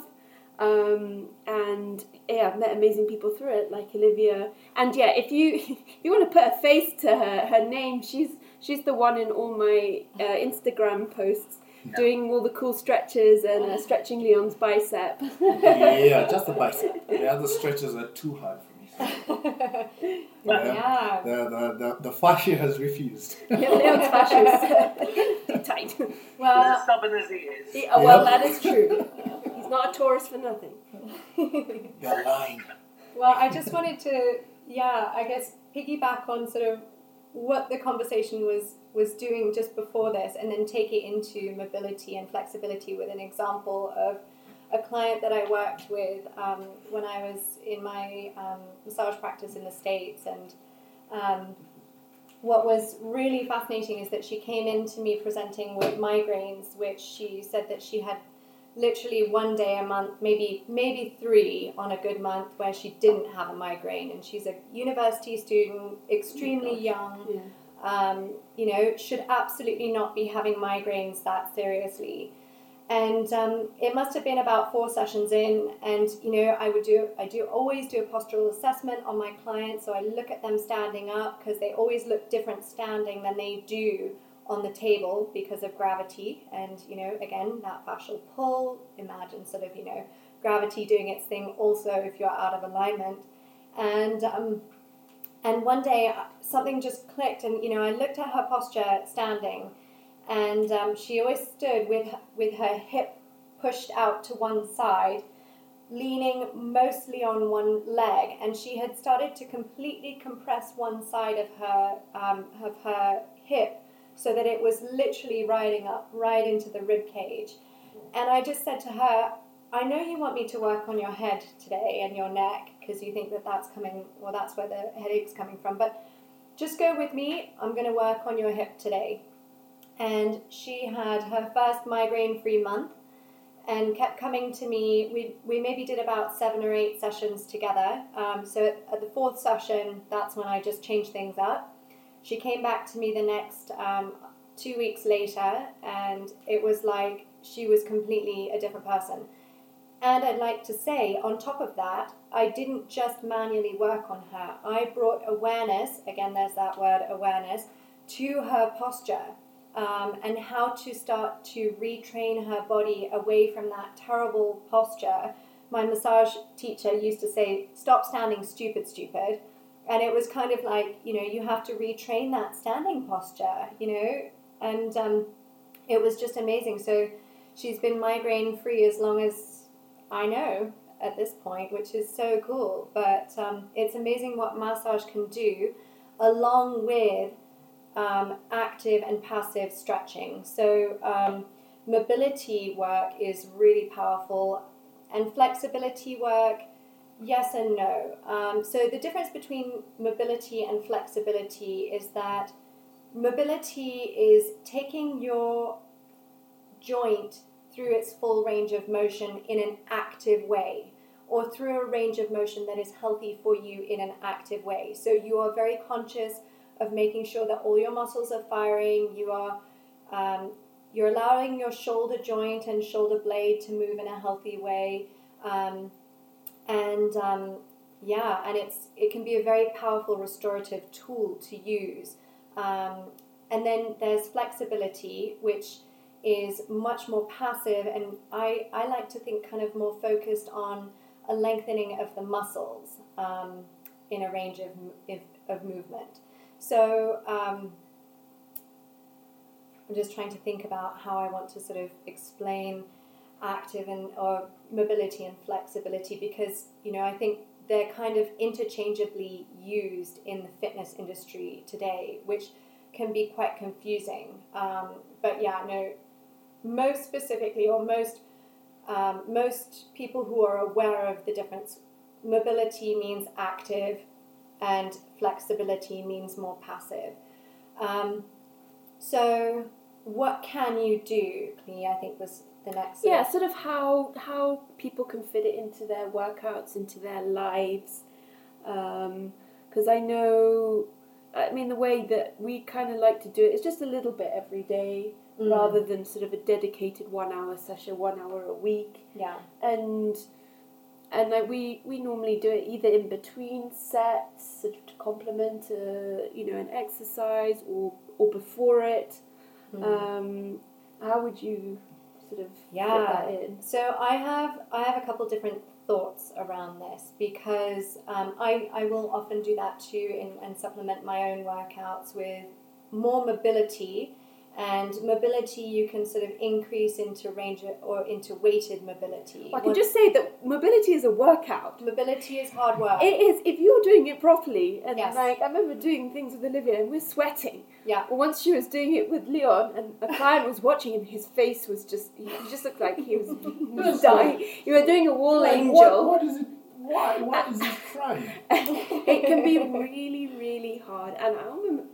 um, and yeah, I've met amazing people through it, like Olivia. And yeah, if you if you want to put a face to her her name, she's she's the one in all my uh, Instagram posts. Yeah. Doing all the cool stretches and uh, stretching Leon's bicep. Yeah, just the bicep. The other stretches are too hard for me. So. Yeah. The, the, the, the fascia has refused. Yeah, Leon's fascia is too tight. Well, he's as stubborn as he is. He, oh, well, yep. that is true. He's not a Taurus for nothing. You're lying. Well, I just wanted to, yeah, I guess, piggyback on sort of what the conversation was was doing just before this, and then take it into mobility and flexibility with an example of a client that I worked with um, when I was in my um, massage practice in the States. And um, what was really fascinating is that she came in to me presenting with migraines, which she said that she had literally one day a month, maybe maybe three on a good month, where she didn't have a migraine. And she's a university student, extremely young, yeah. Um, you know, should absolutely not be having migraines that seriously. And um, it must have been about four sessions in, and you know, I would do, I do always do a postural assessment on my clients, so I look at them standing up, because they always look different standing than they do on the table because of gravity. And you know, again, that fascial pull, imagine sort of, you know, gravity doing its thing also if you're out of alignment. And um, and one day something just clicked, and you know, I looked at her posture standing, and um, she always stood with with her hip pushed out to one side, leaning mostly on one leg, and she had started to completely compress one side of her um, of her hip so that it was literally riding up right into the rib cage. And I just said to her, I know you want me to work on your head today and your neck because you think that that's coming, well, that's where the headache's coming from, but just go with me. I'm going to work on your hip today. And she had her first migraine-free month and kept coming to me. We we maybe did about seven or eight sessions together. Um, so at, at the fourth session, that's when I just changed things up. She came back to me the next um, two weeks later, and it was like she was completely a different person. And I'd like to say, on top of that, I didn't just manually work on her. I brought awareness, again, there's that word awareness, to her posture. Um, and how to start to retrain her body away from that terrible posture. My massage teacher used to say, stop standing stupid, stupid. And it was kind of like, you know, you have to retrain that standing posture, you know. And um, it was just amazing. So she's been migraine-free as long as I know at this point, which is so cool. But um, it's amazing what massage can do along with Um, active and passive stretching. So um, mobility work is really powerful, and flexibility work, yes and no. Um, so the difference between mobility and flexibility is that mobility is taking your joint through its full range of motion in an active way, or through a range of motion that is healthy for you in an active way. So you are very conscious of making sure that all your muscles are firing, you are, um, you're allowing your shoulder joint and shoulder blade to move in a healthy way, um, and um, yeah, and it's it can be a very powerful restorative tool to use. Um, and then there's flexibility, which is much more passive, and I, I like to think kind of more focused on a lengthening of the muscles um, in a range of of movement. So um, I'm just trying to think about how I want to sort of explain active and or mobility and flexibility, because, you know, I think they're kind of interchangeably used in the fitness industry today, which can be quite confusing. Um, but yeah, no, most specifically or most um, most people who are aware of the difference, mobility means active, and flexibility means more passive. Um, so what can you do, Clea, I think was the next step. Yeah, sort of how how people can fit it into their workouts, into their lives. Because um, I know, I mean, the way that we kind of like to do it is just a little bit every day, mm. rather than sort of a dedicated one-hour session, one hour a week. Yeah. And... And like we, we normally do it either in between sets to complement a, you know, an exercise, or or before it. Mm. Um, how would you sort of yeah. fit that in? So I have I have a couple different thoughts around this, because um, I I will often do that too in, and supplement my own workouts with more mobility. And mobility, you can sort of increase into range or into weighted mobility. Well, I can Once, just say that mobility is a workout. Mobility is hard work. It is. If you're doing it properly, and yes. like I remember doing things with Olivia, and we're sweating. Yeah. Once she was doing it with Leon, and a client was watching, and his face was just, he just looked like he was, he was dying. You were doing a wall like, angel. What, what is it? Why? Why is this trying? It can be really, really hard. And I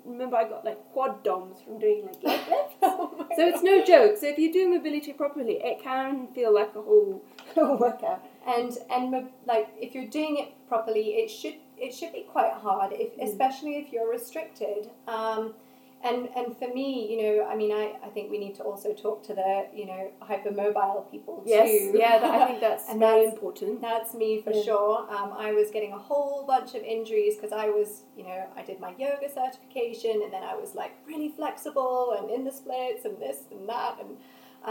remember I got like quad doms from doing like leg lifts. Oh so it's no joke. So if you do mobility properly, it can feel like a whole workout. And and like if you're doing it properly, it should it should be quite hard, if, mm. especially if you're restricted. Um, and and for me, you know, I mean, I, I think we need to also talk to the, you know, hypermobile people yes, too. Yeah, that, I think that's and very that's, important. That's me for yeah. sure. Um, I was getting a whole bunch of injuries because I was, you know, I did my yoga certification, and then I was like really flexible and in the splits and this and that, and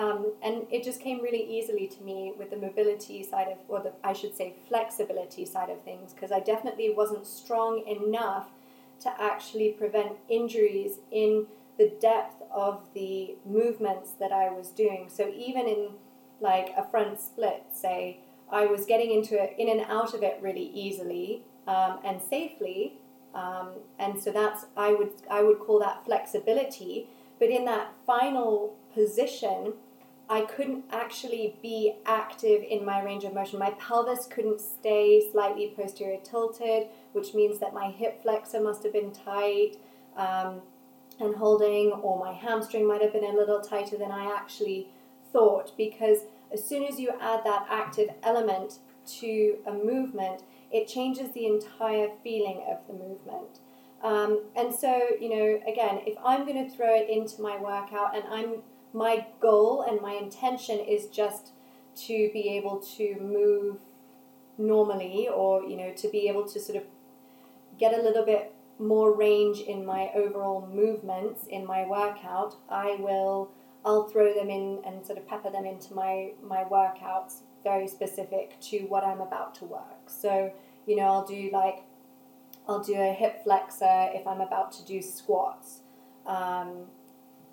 um, and it just came really easily to me with the mobility side of, or the, I should say flexibility side of things, because I definitely wasn't strong enough to actually prevent injuries in the depth of the movements that I was doing. So even in like a front split, say, I was getting into it, in and out of it really easily um, and safely. Um, and so that's, I would I would call that flexibility, But in that final position, I couldn't actually be active in my range of motion. My pelvis couldn't stay slightly posterior tilted, which means that my hip flexor must have been tight um, and holding, or my hamstring might have been a little tighter than I actually thought, because as soon as you add that active element to a movement, it changes the entire feeling of the movement. Um, and so, you know, again, if I'm going to throw it into my workout and I'm my goal and my intention is just to be able to move normally, or, you know, to be able to sort of get a little bit more range in my overall movements in my workout, I will, I'll throw them in and sort of pepper them into my, my workouts very specific to what I'm about to work. So, you know, I'll do like, I'll do a hip flexor if I'm about to do squats, um,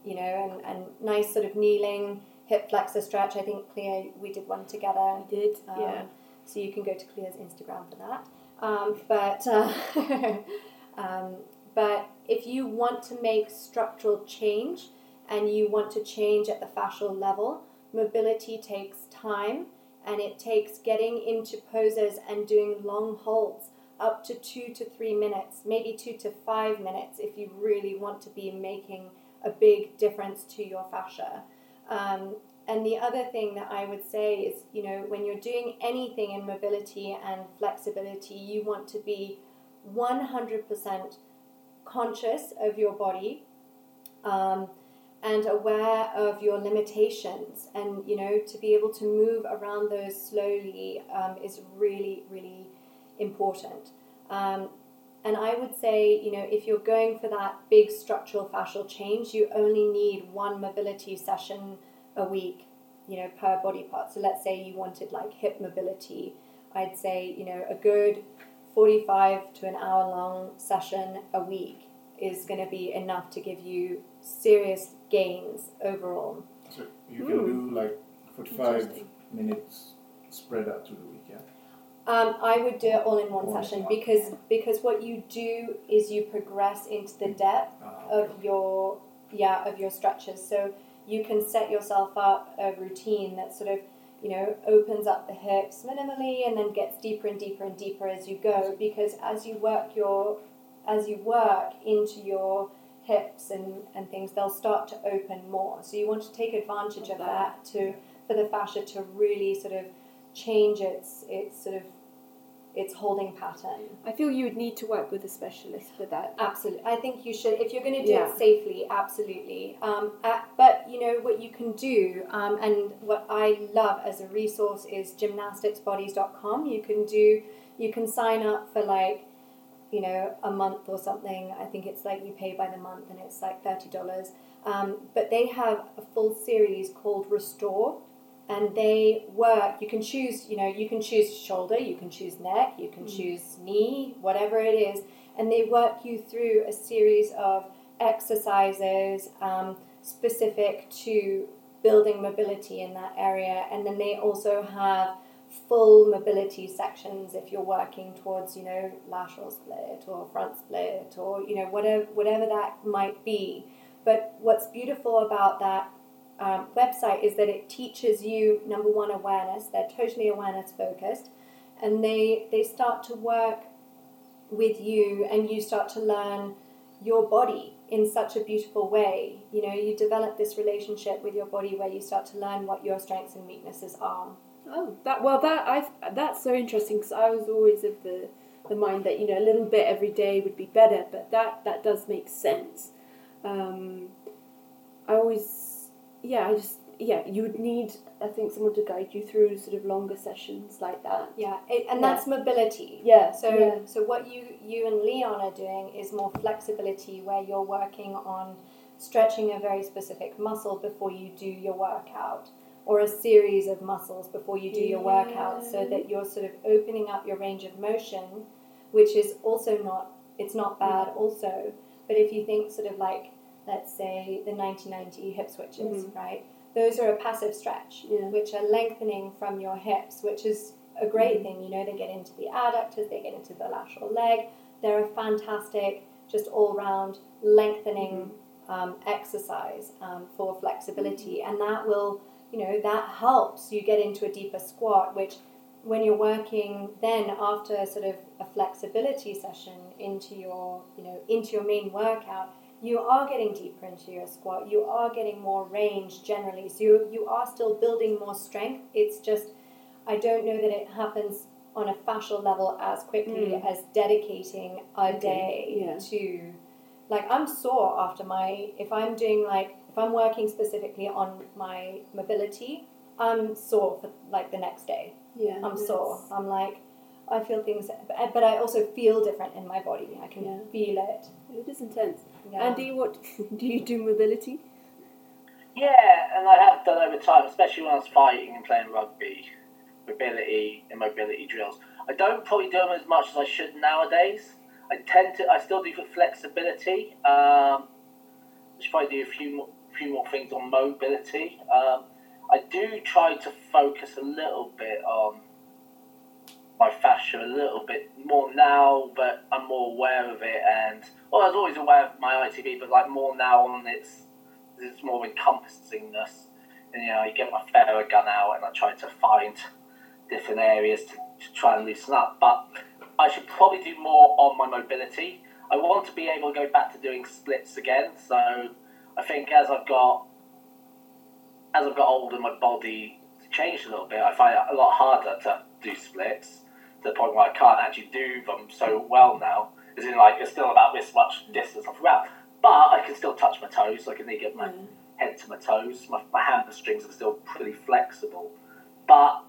you know, and, and nice sort of kneeling hip flexor stretch. I think Clea, we did one together. We did, um, yeah. So you can go to Clea's Instagram for that. Um, but uh, um, but if you want to make structural change and you want to change at the fascial level, mobility takes time, and it takes getting into poses and doing long holds up to two to three minutes, maybe two to five minutes if you really want to be making a big difference to your fascia. Um, and the other thing that I would say is, you know, when you're doing anything in mobility and flexibility, you want to be one hundred percent conscious of your body um, and aware of your limitations. And, you know, to be able to move around those slowly um, is really, really important. Um, and I would say, you know, if you're going for that big structural fascial change, you only need one mobility session a week, you know, per body part. So let's say you wanted like hip mobility, I'd say, you know, a good forty-five to an hour long session a week is going to be enough to give you serious gains overall. So you can mm. do like forty-five minutes spread out through the week, yeah? Um, I would do it all in one session because because what you do is you progress into the depth of your yeah of your stretches. So you can set yourself up a routine that sort of, you know, opens up the hips minimally and then gets deeper and deeper and deeper as you go, because as you work your as you work into your hips and, and things, they'll start to open more. So you want to take advantage of that to for the fascia to really sort of change its its sort of its holding pattern. I feel you would need to work with a specialist for that. Absolutely. I think you should, if you're going to do yeah. it safely, absolutely. Um, at, but, you know, what you can do, um, and what I love as a resource is gymnastics bodies dot com. You can do, you can sign up for like, you know, a month or something. I think it's like you pay by the month and it's like thirty dollars. Um, but they have a full series called Restore, and they work, you can choose, you know, you can choose shoulder, you can choose neck, you can mm. choose knee, whatever it is, and they work you through a series of exercises um, specific to building mobility in that area, and then they also have full mobility sections if you're working towards, you know, lateral split or front split or, you know, whatever, whatever that might be. But what's beautiful about that Um, website is that it teaches you, number one, awareness. They're totally awareness focused, and they they start to work with you, and you start to learn your body in such a beautiful way. You know, you develop this relationship with your body where you start to learn what your strengths and weaknesses are. Oh, that well, that I that's so interesting, because I was always of the the mind that, you know, a little bit every day would be better, but that that does make sense. Um, I always. Yeah, I just, yeah, you would need, I think, someone to guide you through sort of longer sessions like that. Yeah, it, and yeah. that's mobility. Yeah. So yeah. so what you, you and Leon are doing is more flexibility, where you're working on stretching a very specific muscle before you do your workout, or a series of muscles before you do yeah. your workout, so that you're sort of opening up your range of motion, which is also not, it's not bad yeah. also, but if you think sort of like, let's say the ninety ninety hip switches, mm-hmm. right? Those are a passive stretch, yeah. which are lengthening from your hips, which is a great mm-hmm. thing. You know, they get into the adductors, they get into the lateral leg. They're a fantastic, just all-round lengthening um, exercise um, for flexibility, and that will, you know, that helps you get into a deeper squat, which when you're working then after sort of a flexibility session into your, you know, into your main workout, you are getting deeper into your squat, you are getting more range generally, so you, you are still building more strength. It's just, I don't know that it happens on a fascial level as quickly mm. as dedicating a okay. day yeah. to, like, I'm sore after my, if I'm doing, like, if I'm working specifically on my mobility, I'm sore for, like, the next day. Yeah, I'm yes. sore. I'm like, I feel things, but I also feel different in my body. I can yeah. feel it. It is intense. Yeah. Andy, what do you do mobility? Yeah, and I have done over time, especially when I was fighting and playing rugby, mobility and mobility drills. I don't probably do them as much as I should nowadays. I tend to, I still do for flexibility. Um, I should probably do a few more, few more things on mobility. Um, I do try to focus a little bit on my fascia a little bit more now, but I'm more aware of it, and well, I was always aware of my I T B, but like more now on its it's more encompassingness. And you know, I get my Farrah gun out and I try to find different areas to, to try and loosen up. But I should probably do more on my mobility. I want to be able to go back to doing splits again. So I think as I've got as I've got older, my body changed a little bit. I find it a lot harder to do splits, to the point where I can't actually do them so well now. As in, like, it's still about this much distance off the ground, but I can still touch my toes, so I can then get my mm. head to my toes. My, my hamstrings are still pretty flexible, but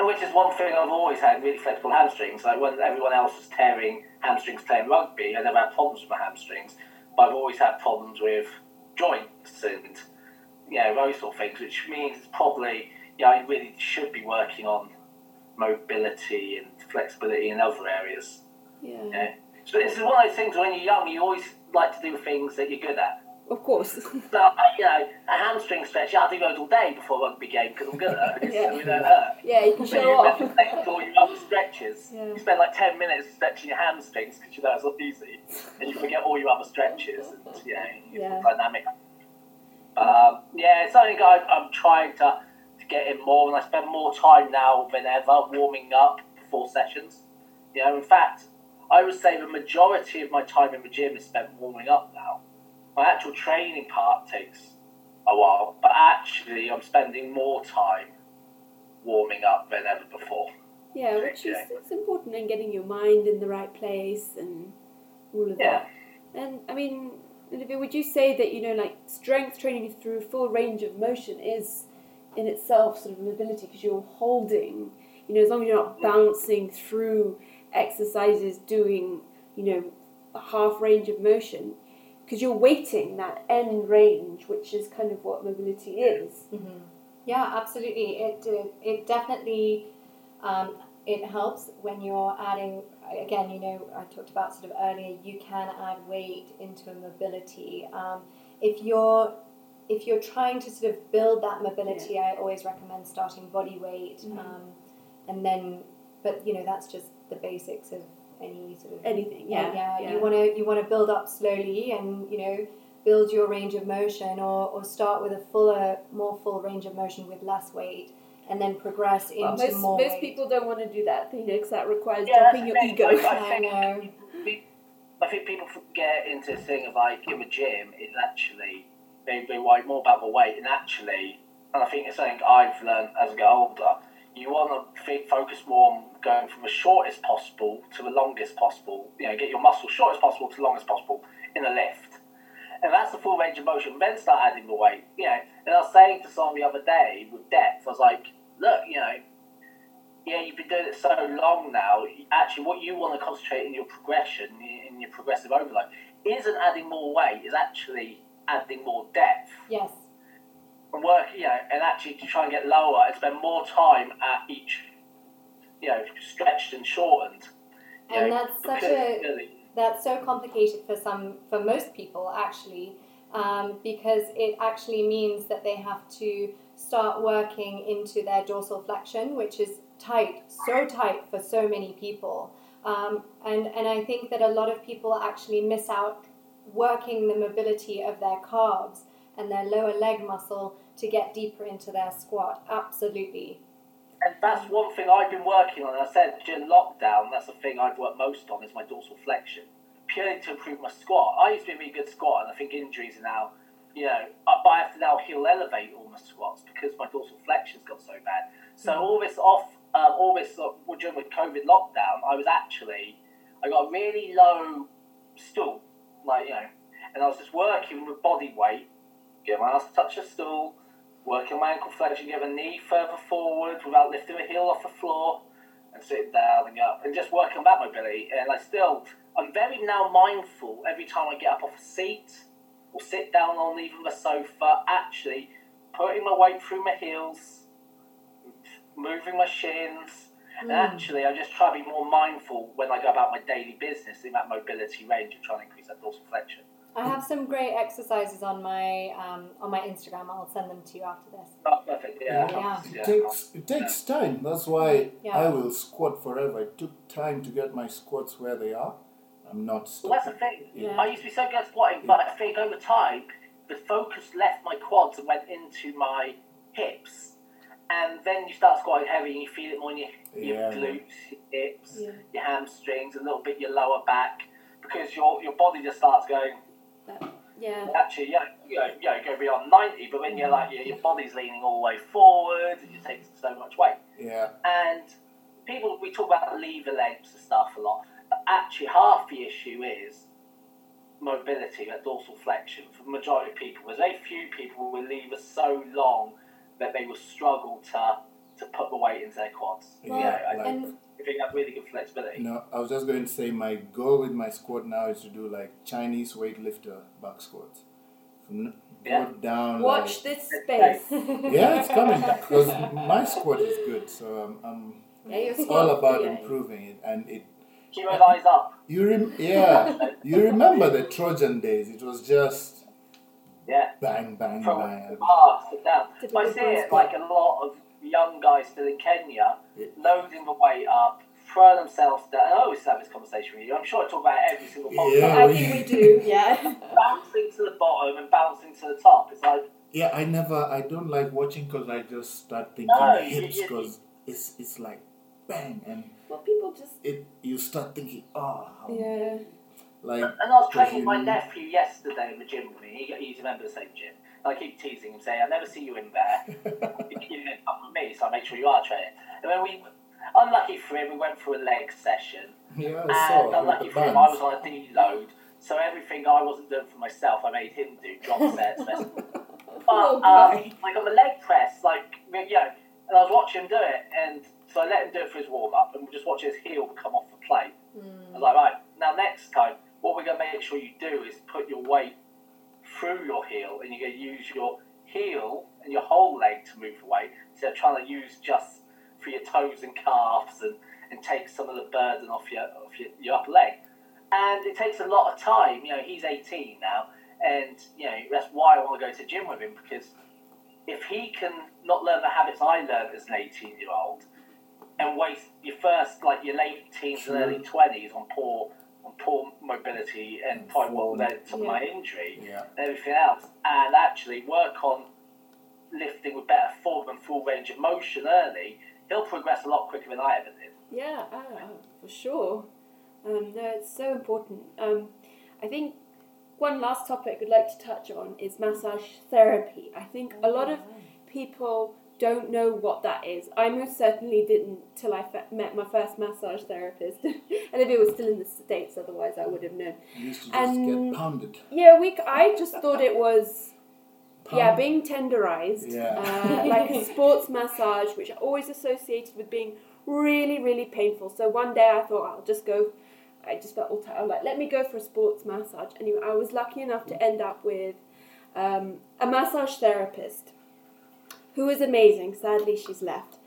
which is one thing I've always had, really flexible hamstrings. Like, when everyone else was tearing hamstrings playing rugby, I never had problems with my hamstrings, but I've always had problems with joints and, you know, those sort of things, which means it's probably, you know, I really should be working on mobility and flexibility in other areas. Yeah. You know? So this is one of those things when you're young, you always like to do things that you're good at. Of course. So, you know, a hamstring stretch, I'll do those all day before rugby game because I'm good at it, yeah. so we don't hurt. Yeah, you can show you off. You spend all your other stretches. Yeah. You spend like ten minutes stretching your hamstrings because you know it's not easy. And you forget all your other stretches and, you know, your yeah. dynamic. Um, yeah, it's something I, I'm trying to... get in more, and I spend more time now than ever warming up before sessions. You know, in fact, I would say the majority of my time in the gym is spent warming up now. My actual training part takes a while, but actually I'm spending more time warming up than ever before. Yeah, which is it's important, and getting your mind in the right place and all of yeah. that. And I mean, Olivia, would you say that, you know, like strength training through full range of motion is in itself sort of mobility, because you're holding, you know, as long as you're not bouncing through exercises doing, you know, a half range of motion, because you're weighting that end range, which is kind of what mobility is. Mm-hmm. Yeah, absolutely. It it definitely um, it helps when you're adding, again, you know, I talked about sort of earlier, you can add weight into a mobility. Um, if you're If you're trying to sort of build that mobility, yeah. I always recommend starting body weight, mm-hmm. um, and then, but you know, that's just the basics of any sort of anything. Yeah, yeah. yeah. You want to you want to build up slowly, and you know, build your range of motion, or, or start with a fuller, more full range of motion with less weight, and then progress into well, most, more. Most weight. People don't want to do that, you know, because that requires yeah, dumping your thing. ego. I, I, I know. Think, I think people get into the thing of like in the gym, it's actually. They, they worry more about the weight, and actually, and I think it's something I've learned as I get older, you want to think, focus more on going from the shortest possible to the longest possible, you know, get your muscle shortest possible to the longest possible in a lift. And that's the full range of motion, then start adding the weight, you know. And I was saying to someone the other day with depth, I was like, look, you know, yeah, you've been doing it so long now, actually what you want to concentrate in your progression, in your progressive overload, isn't adding more weight, is actually... adding more depth. Yes. And work, you know, and actually to try and get lower and spend more time at each, you know, stretched and shortened. And know, that's such a really. that's so complicated for some for most people actually, um, because it actually means that they have to start working into their dorsal flexion, which is tight, so tight for so many people, um, and and I think that a lot of people actually miss out. working the mobility of their calves and their lower leg muscle to get deeper into their squat. Absolutely. And that's one thing I've been working on. I said during lockdown, that's the thing I've worked most on is my dorsal flexion, purely to improve my squat. I used to be a really good squat, and I think injuries are now, you know, but I have to now heel elevate all my squats because my dorsal flexion's got so bad. So all this off, um, all this uh, during the COVID lockdown, I was actually, I got a really low stool, like, you know, and I was just working with body weight, getting my ass to touch the stool, working my ankle flexion, get my knee further forward without lifting the heel off the floor, and sitting down and up, and just working on that mobility. And I still, I'm very now mindful every time I get up off a seat or sit down on even the sofa, actually putting my weight through my heels, moving my shins, mm. and actually I just try to be more mindful when I go about my daily business in that mobility range of trying to increase that dorsal flexion. I have some great exercises on my um, on my Instagram. I'll send them to you after this. Oh, perfect. Yeah. yeah. yeah. It takes it takes time. That's why yeah. I will squat forever. It took time to get my squats where they are. I'm not stopping. Well, that's the thing. Yeah. I used to be so good at squatting, yeah. but I think over time, the focus left my quads and went into my hips. And then you start squatting heavy and you feel it more in your, yeah. your glutes, your hips, yeah. your hamstrings, a little bit your lower back, because your your body just starts going... Yeah. Actually, yeah, you know, you know, go beyond ninety, but then you're like, yeah, your body's leaning all the way forward, and you're taking so much weight. Yeah. And people, we talk about lever lengths and stuff a lot, but actually, half the issue is mobility, that dorsal flexion. For the majority of people, there's very few people with levers so long that they will struggle to to put the weight into their quads. Yeah. You know, like, and I think that's really good flexibility. No, I was just going to say my goal with my squat now is to do like Chinese weightlifter back squats. From yeah. down. Watch like, this space. Yeah, it's coming because my squat is good, so I'm, I'm yeah, your squat, all about yeah. improving it and it. Keep your eyes up. You rem- yeah, you remember the Trojan days? It was just. Yeah. Bang bang From bang. Ah, sit down. I see it like a lot of young guys still in Kenya, yeah. loading the weight up, throwing themselves down. I always have this conversation with you. I'm sure I talk about it every single podcast. Yeah, I think we do, yeah. Bouncing to the bottom and bouncing to the top. It's like... Yeah, I never... I don't like watching because I just start thinking no, the hips because it's it's like bang and... Well, people just... It, you start thinking, oh... How yeah. Like... And I was training my nephew yesterday in the gym with me. He, he's a member of the same gym. I keep teasing him, saying, I never see you in there. You know, come with me, so I make sure you are training. And when we, unlucky for him, we went through a leg session. Yeah, I saw and unlucky for him, I was on a deload. So everything I wasn't doing for myself, I made him do, drop sets. But oh, um, I got the leg press, like, you know, and I was watching him do it. And so I let him do it for his warm up, and we just watch his heel come off the plate. Mm. I was like, right, now next time, what we're going to make sure you do is put your weight through your heel, and you're going to use your heel and your whole leg to move away instead of trying to use just for your toes and calves and, and take some of the burden off your off your, your upper leg. And it takes a lot of time. You know, he's eighteen now, and you know that's why I want to go to the gym with him, because if he can not learn the habits I learned as an eighteen-year-old and waste your first like your late teens and early twenties on poor. on poor mobility and probably what led to yeah. my injury yeah. and everything else, and actually work on lifting with better form and full range of motion early, he'll progress a lot quicker than I ever did. Yeah, oh, for sure. Um, no, it's so important. Um, I think one last topic I'd like to touch on is massage therapy. I think a lot of people don't know what that is. I most certainly didn't till I fe- met my first massage therapist, and if it was still in the States, otherwise I would have known. You used to just and, get pounded. Yeah, we. I just thought it was, Pound. yeah, being tenderized, yeah. Uh, like a sports massage, which I always associated with being really, really painful. So one day I thought I'll just go. I just felt all tired. I was like, let me go for a sports massage. Anyway, I was lucky enough to end up with um, a massage therapist, who was amazing. Sadly, she's left.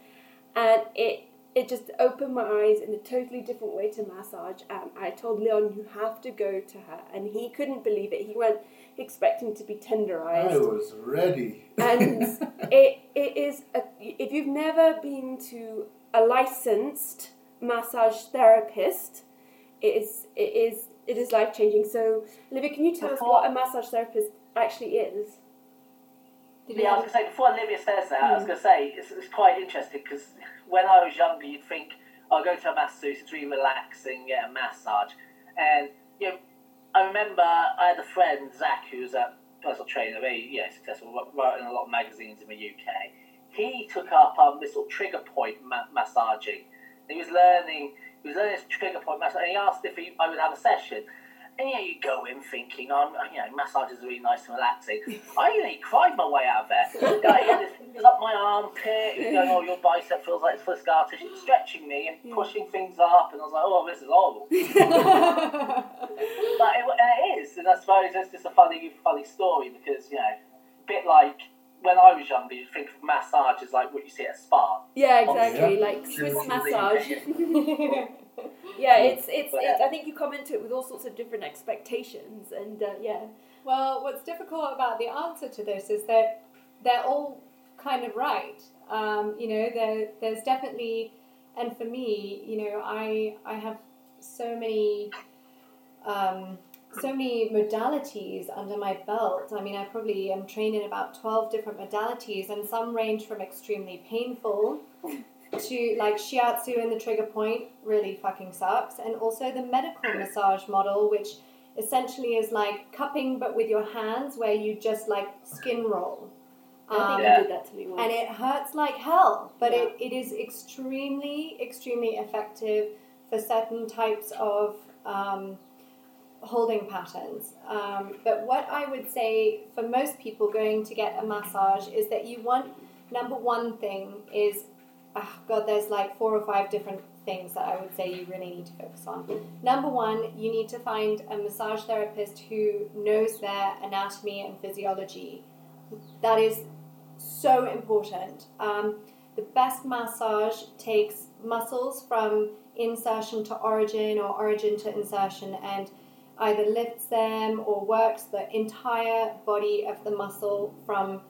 And it it just opened my eyes in a totally different way to massage. Um, I told Leon, you have to go to her. And he couldn't believe it. He went expecting to be tenderized. I was ready. And it it is, a, if you've never been to a licensed massage therapist, it is it is it is life-changing. So, Olivia, can you tell before, us what a massage therapist actually is? Did yeah, I was going to say, before Olivia says that, mm. I was going to say, it's, it's quite interesting, because when I was younger, you'd think, I'll go to a masseuse, it's really relaxing, get a massage. And, you know, I remember I had a friend, Zach, who's a personal trainer, very yeah, successful, wrote in a lot of magazines in the U K. He took up um, this sort of trigger point ma- massaging. He was learning, he was learning this trigger point massage, and he asked if he, I would have a session. And yeah, you go in thinking, um, you know, massage is really nice and relaxing. I nearly cried my way out of there. I had his fingers up my armpit, you know, oh, your bicep feels like it's full of scar tissue, stretching me and pushing things up, and I was like, oh, this is horrible. But it, it is, and I suppose it's just a funny, funny story, because, you know, a bit like when I was younger, you'd think of massage as like what you see at a spa. Yeah, exactly, yeah. Like Swiss massage. Yeah, it's it's. It, I think you come into it with all sorts of different expectations, and uh, yeah. Well, what's difficult about the answer to this is that they're all kind of right. Um, you know, there there's definitely, and for me, you know, I I have so many, um, so many modalities under my belt. I mean, I probably am trained in about twelve different modalities, and some range from extremely painful. To like shiatsu and the trigger point really fucking sucks, and also the medical massage model, which essentially is like cupping but with your hands, where you just like skin roll. Um, I think you did that to me once, and it hurts like hell, but yeah. it, it is extremely extremely effective for certain types of um, holding patterns. Um, but what I would say for most people going to get a massage is that you want, number one thing is, oh God, there's like four or five different things that I would say you really need to focus on. Number one, you need to find a massage therapist who knows their anatomy and physiology. That is so important. Um, the best massage takes muscles from insertion to origin or origin to insertion, and either lifts them or works the entire body of the muscle from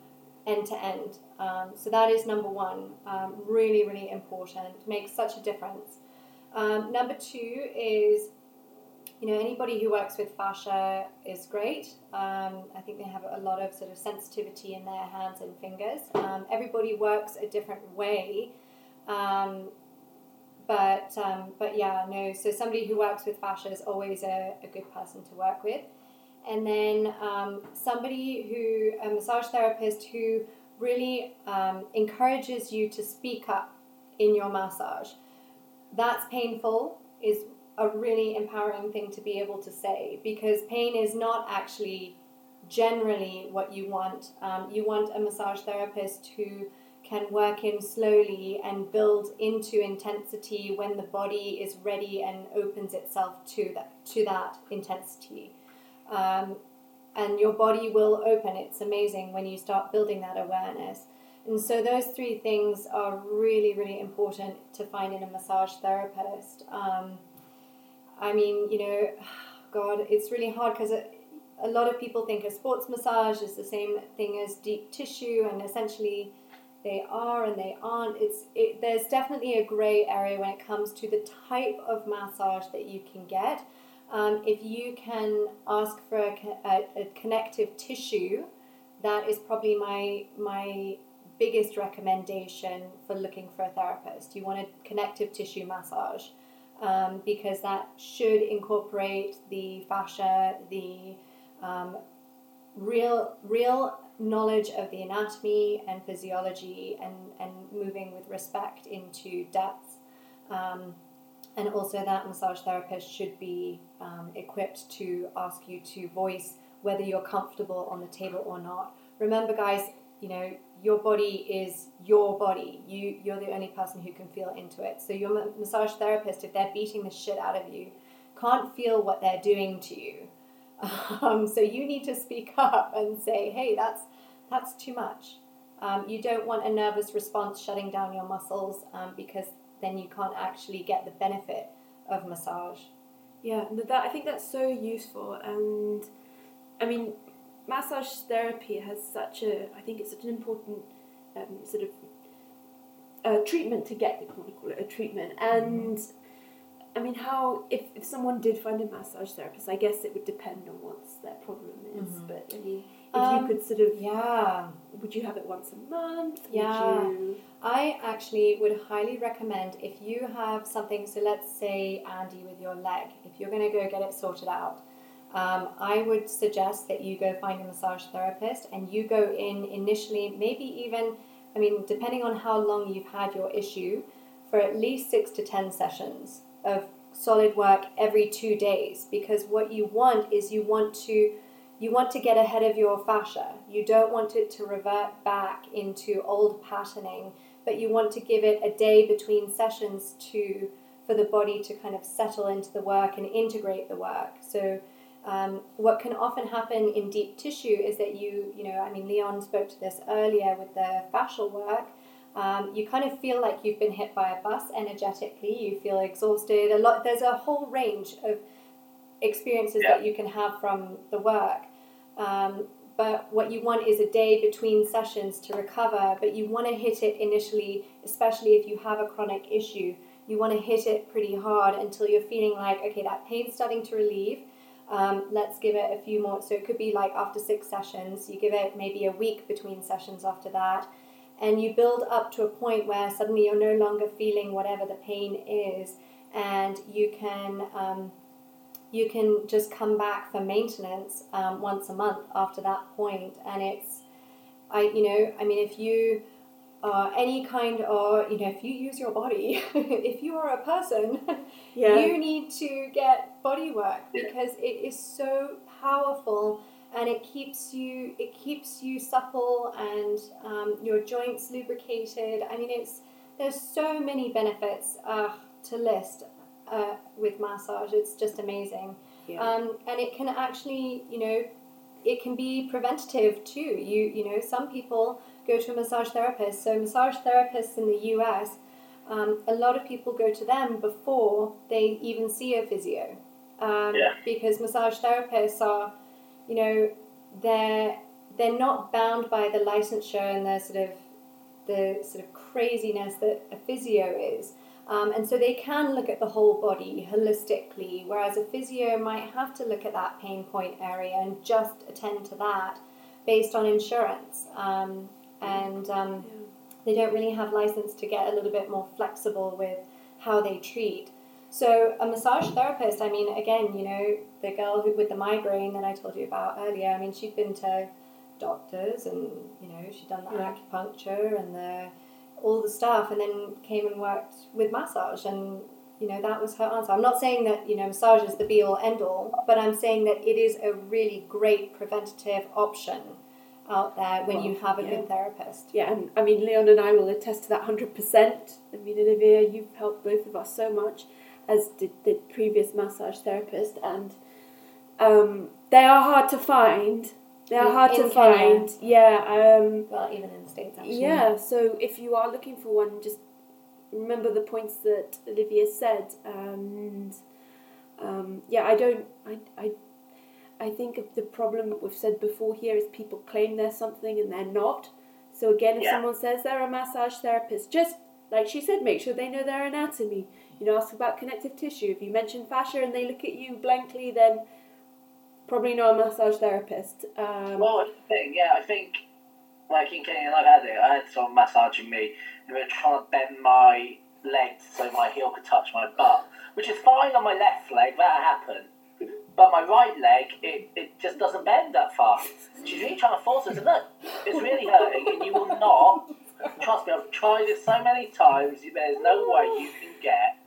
end to end. Um, so that is number one, um, really, really important, makes such a difference. Um, number two is, you know, anybody who works with fascia is great. Um, I think they have a lot of sort of sensitivity in their hands and fingers. Um, everybody works a different way. Um, but, um, but yeah, no, so somebody who works with fascia is always a, a good person to work with. And then um, somebody who, a massage therapist who really um, encourages you to speak up in your massage. That's painful is a really empowering thing to be able to say, because pain is not actually generally what you want. Um, you want a massage therapist who can work in slowly and build into intensity when the body is ready and opens itself to that, to that intensity. Um, and your body will open. It's amazing when you start building that awareness. And so those three things are really, really important to find in a massage therapist. Um, I mean, you know, God, it's really hard, because a lot of people think a sports massage is the same thing as deep tissue, and essentially they are and they aren't. It's it, there's definitely a grey area when it comes to the type of massage that you can get. Um, if you can ask for a, a, a connective tissue, that is probably my my biggest recommendation for looking for a therapist. You want a connective tissue massage, um, because that should incorporate the fascia, the um, real real knowledge of the anatomy and physiology, and, and moving with respect into depth. Um, And also that massage therapist should be um, equipped to ask you to voice whether you're comfortable on the table or not. Remember, guys, you know, your body is your body. You, you're the only person who can feel into it. So your massage therapist, if they're beating the shit out of you, can't feel what they're doing to you. Um, so you need to speak up and say, hey, that's that's too much. Um, you don't want a nervous response shutting down your muscles, um, because then you can't actually get the benefit of massage. Yeah, that, I think that's so useful. And I mean, massage therapy has such a, I think it's such an important um, sort of uh, treatment to get, if you want to call it a treatment. And I mean, how, if, if someone did find a massage therapist, I guess it would depend on what their problem is, mm-hmm. but I mean, if um, you could sort of, yeah, would you have it once a month? Yeah. Would you... I actually would highly recommend, if you have something, so let's say, Andy, with your leg, if you're going to go get it sorted out, um, I would suggest that you go find a massage therapist, and you go in initially, maybe even, I mean, depending on how long you've had your issue, for at least six to ten sessions of solid work every two days, because what you want is you want to you want to get ahead of your fascia. You don't want it to revert back into old patterning, but you want to give it a day between sessions to for the body to kind of settle into the work and integrate the work. So um, what can often happen in deep tissue is that you you know I mean Leon spoke to this earlier with the fascial work. Um, you kind of feel like you've been hit by a bus energetically. You feel exhausted. A lot. There's a whole range of experiences yeah. that you can have from the work. Um, but what you want is a day between sessions to recover. But you want to hit it initially, especially if you have a chronic issue. You want to hit it pretty hard until you're feeling like, okay, that pain's starting to relieve. Um, let's give it a few more. So it could be like after six sessions. You give it maybe a week between sessions after that. And you build up to a point where suddenly you're no longer feeling whatever the pain is, and you can um, you can just come back for maintenance um, once a month after that point. And it's, I you know, I mean, if you are any kind of, you know, if you use your body, if you are a person, yeah. you need to get body work, because it is so powerful. And it keeps you, it keeps you supple, and um, your joints lubricated. I mean, it's there's so many benefits uh, to list uh, with massage. It's just amazing, yeah. um, and it can actually, you know, it can be preventative too. You, you know, some people go to a massage therapist. So massage therapists in the U S, um, a lot of people go to them before they even see a physio, um, yeah. because massage therapists are. You know, they're they're not bound by the licensure and the sort of the sort of craziness that a physio is, um, and so they can look at the whole body holistically. Whereas a physio might have to look at that pain point area and just attend to that based on insurance, um, and um, yeah. they don't really have license to get a little bit more flexible with how they treat. So a massage therapist, I mean, again, you know, the girl who with the migraine that I told you about earlier, I mean, she'd been to doctors and, you know, she'd done the yeah. acupuncture and the, all the stuff, and then came and worked with massage, and, you know, that was her answer. I'm not saying that, you know, massage is the be-all, end-all, but I'm saying that it is a really great preventative option out there when well, you have a yeah. good therapist. Yeah, and I mean, Leon and I will attest to that one hundred percent. I mean, Olivia, you've helped both of us so much, as did the previous massage therapist, and um, they are hard to find. They are hard in to Kenya. find. Yeah. Um, well, even in the States, actually. Yeah, so if you are looking for one, just remember the points that Olivia said, and um, yeah, I don't, I, I, I think the problem we've said before here is people claim they're something and they're not. So again, if yeah. someone says they're a massage therapist, just like she said, make sure they know their anatomy. You know, ask about connective tissue. If you mention fascia and they look at you blankly, then probably not a massage therapist. Um, well, that's the thing, yeah. I think, like in Kenya, like I had, I had someone massaging me. They were trying to bend my legs so my heel could touch my butt, which is fine on my left leg, that happened. But my right leg, it, it just doesn't bend that far. She's really trying to force it to look. It's really hurting, and you will not. Trust me, I've tried it so many times. There's no way you can get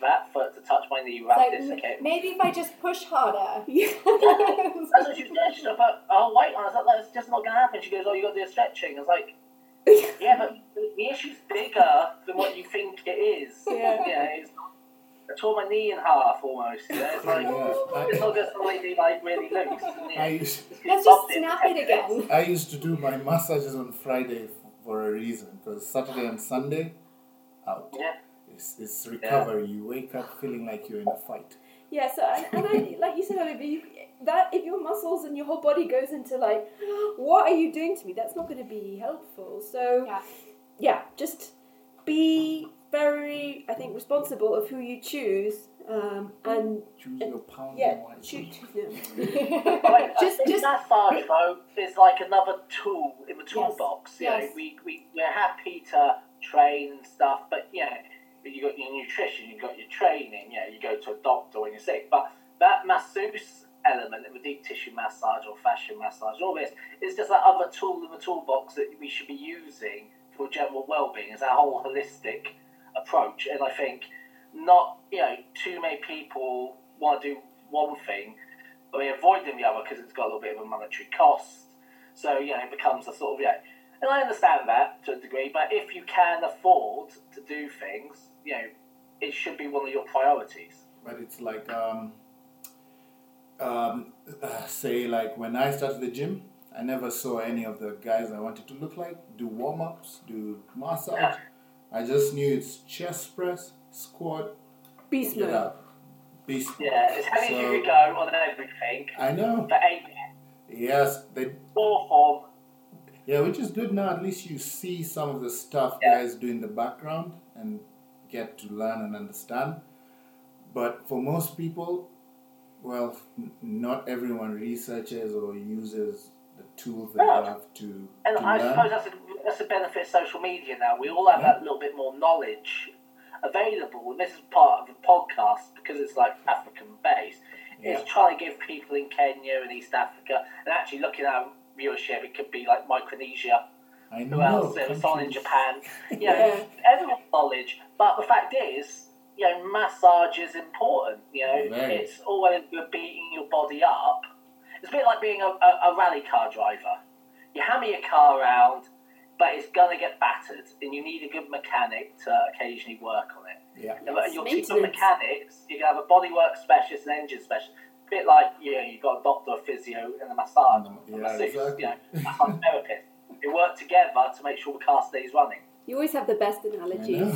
that foot to touch my knee around so this okay? Maybe if I just push harder. Yeah. That's what she was doing. She's like, oh, wait. I was like, that's just not going to happen. She goes, oh, you got to do a stretching. I was like, yeah, but the issue's bigger than what you think it is. Yeah. yeah it's, I tore my knee in half almost. You know? It's like, yeah, it's I, not just really, like, really loose. I used, Let's just snap it again. I used to do my massages on Friday for a reason, because Saturday and Sunday, out. Yeah. It's, it's recovery. Yeah. You wake up feeling like you're in a fight. Yeah, so, and, and I, like you said, Olivia, you, that if your muscles and your whole body goes into like, what are you doing to me? That's not going to be helpful. So, yeah, yeah just be very, I think, responsible of who you choose. Um, and choose and, your pound. Yeah, choose. No. I, I just, think just that Barbo is like another tool in the toolbox. Yes, you yes. know, we we we're happy to train and stuff, but you know, you got your nutrition, you got your training. Yeah, you go to a doctor when you're sick, but that masseuse element, the deep tissue massage or fascial massage, all this, it's just that other tool in the toolbox that we should be using for general well-being. It's our whole holistic approach, and I think not, you know, too many people want to do one thing, but they avoid doing the other because it's got a little bit of a monetary cost. So, you know, it becomes a sort of, you know, and I understand that to a degree, but if you can afford to do things, you know, it should be one of your priorities. But it's like, um, um, uh, say, like when I started the gym, I never saw any of the guys I wanted to look like do warm-ups, do massage. Yeah. I just knew it's chest press, squat, beast mode. Beast mode. Yeah, it's how so, you could go on everything. I know. For eight minutes. Yes. They, or form. Yeah, which is good now. At least you see some of the stuff yeah. guys do in the background and get to learn and understand. But for most people, well, n- not everyone researches or uses the tools that no. you have to And to I learn. Suppose that's a, that's a benefit of social media now. We all have yeah. that little bit more knowledge available, and this is part of the podcast because it's like African based, yeah. is trying to give people in Kenya and East Africa, and actually looking at our viewership, it could be like Micronesia, I know, who else, there was someone in Japan, you know, yeah. everyone's knowledge, but the fact is, you know, massage is important, you know, right. it's always beating your body up. It's a bit like being a, a, a rally car driver. You hammer your car around, but it's going to get battered, and you need a good mechanic to occasionally work on it. Yeah. Yes, your team of mechanics, you're going to have a bodywork specialist and engine specialist. A bit like, you know, you've got a doctor, a physio, and a massage, mm, yeah, a masseuse, exactly. you know, a massage therapist. They work together to make sure the car stays running. You always have the best analogies.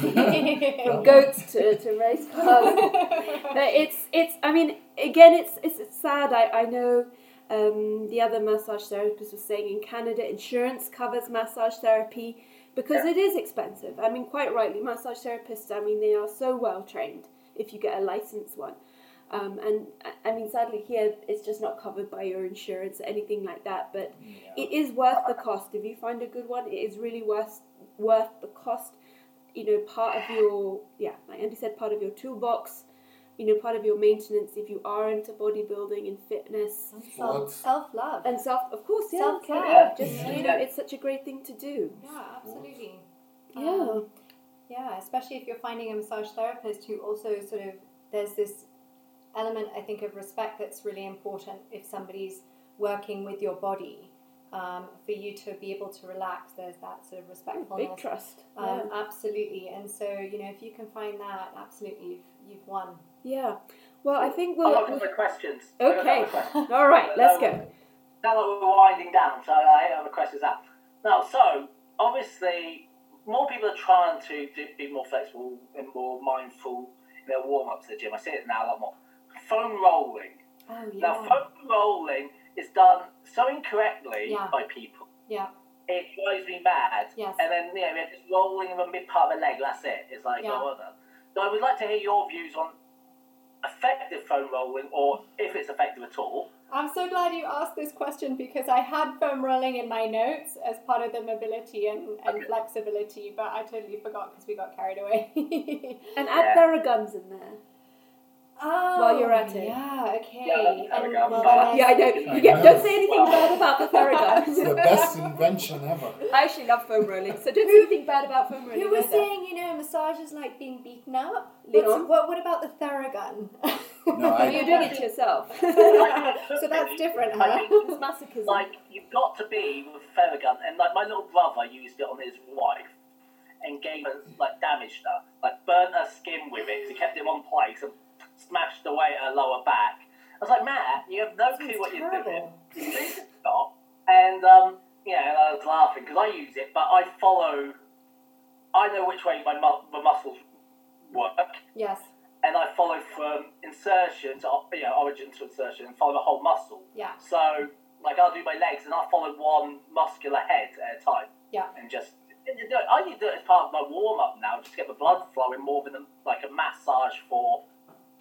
From goats to, to race cars. But it's, it's, I mean, again, it's, it's, it's sad. I, I know... Um, the other massage therapist was saying in Canada, insurance covers massage therapy because yeah. it is expensive. I mean, quite rightly, massage therapists, I mean, they are so well trained if you get a licensed one. Um, and I mean, sadly here, it's just not covered by your insurance or anything like that. But yeah. it is worth the cost. If you find a good one, it is really worth, worth the cost. You know, part of your, yeah, like Andy said, part of your toolbox. You know, part of your maintenance if you are into bodybuilding and fitness. And self, self-love. And self, of course, yeah. Self-care. Yeah. Just, yeah. you know, it's such a great thing to do. Yeah, absolutely. Yeah. Um, yeah, especially if you're finding a massage therapist who also sort of, there's this element, I think, of respect that's really important if somebody's working with your body. Um, for you to be able to relax, there's that sort of respectfulness. Big trust. Um, yeah. Absolutely. And so, you know, if you can find that, absolutely, you've, you've won. Yeah. Well, I think we'll... I've got a couple of questions. Okay. Questions. All right, let's um, go. Now that we're winding down, so I have a question now. Now, so, obviously, more people are trying to do, be more flexible and more mindful in their warm-ups at the gym. I see it now a lot more. Foam rolling. Oh, yeah. Now, foam rolling is done so incorrectly yeah. by people. Yeah. It drives me mad. Yes. And then, you know, they're just rolling in the mid part of the leg. That's it. It's like, yeah. oh, well. So I would like to hear your views on effective foam rolling, or if it's effective at all. I'm so glad you asked this question because I had foam rolling in my notes as part of the mobility and, and okay. flexibility, but I totally forgot because we got carried away. And add yeah. Theraguns in there. Oh, while you're at it. Yeah, okay. Yeah, um, well, yeah I know. I yeah, know. Don't say anything wow. bad about the Theraguns. It's the best invention ever. I actually love foam rolling, so don't say anything bad about foam rolling. You were saying, you know, massage is like being beaten up. What, what, what about the Theragun? No, I You're doing it to yourself. So that's different, huh? I mean, it's masochism. Like, you've got to be with a Theragun, and like my little brother used it on his wife. And gave her, like, damaged her. Like, burnt her skin with it, because he kept it in one place and smashed away her lower back. I was like, Matt, you have no clue what you're doing. Please stop. And, um, you know, I was laughing, because I use it, but I follow... I know which way my, mu- my muscles work. Yes. And I follow from insertion to, you know, origin to insertion, and follow the whole muscle. Yeah. So, like, I'll do my legs, and I'll follow one muscular head at a time. Yeah. And just... I usually do it as part of my warm-up now, just to get the blood flowing more than like a massage for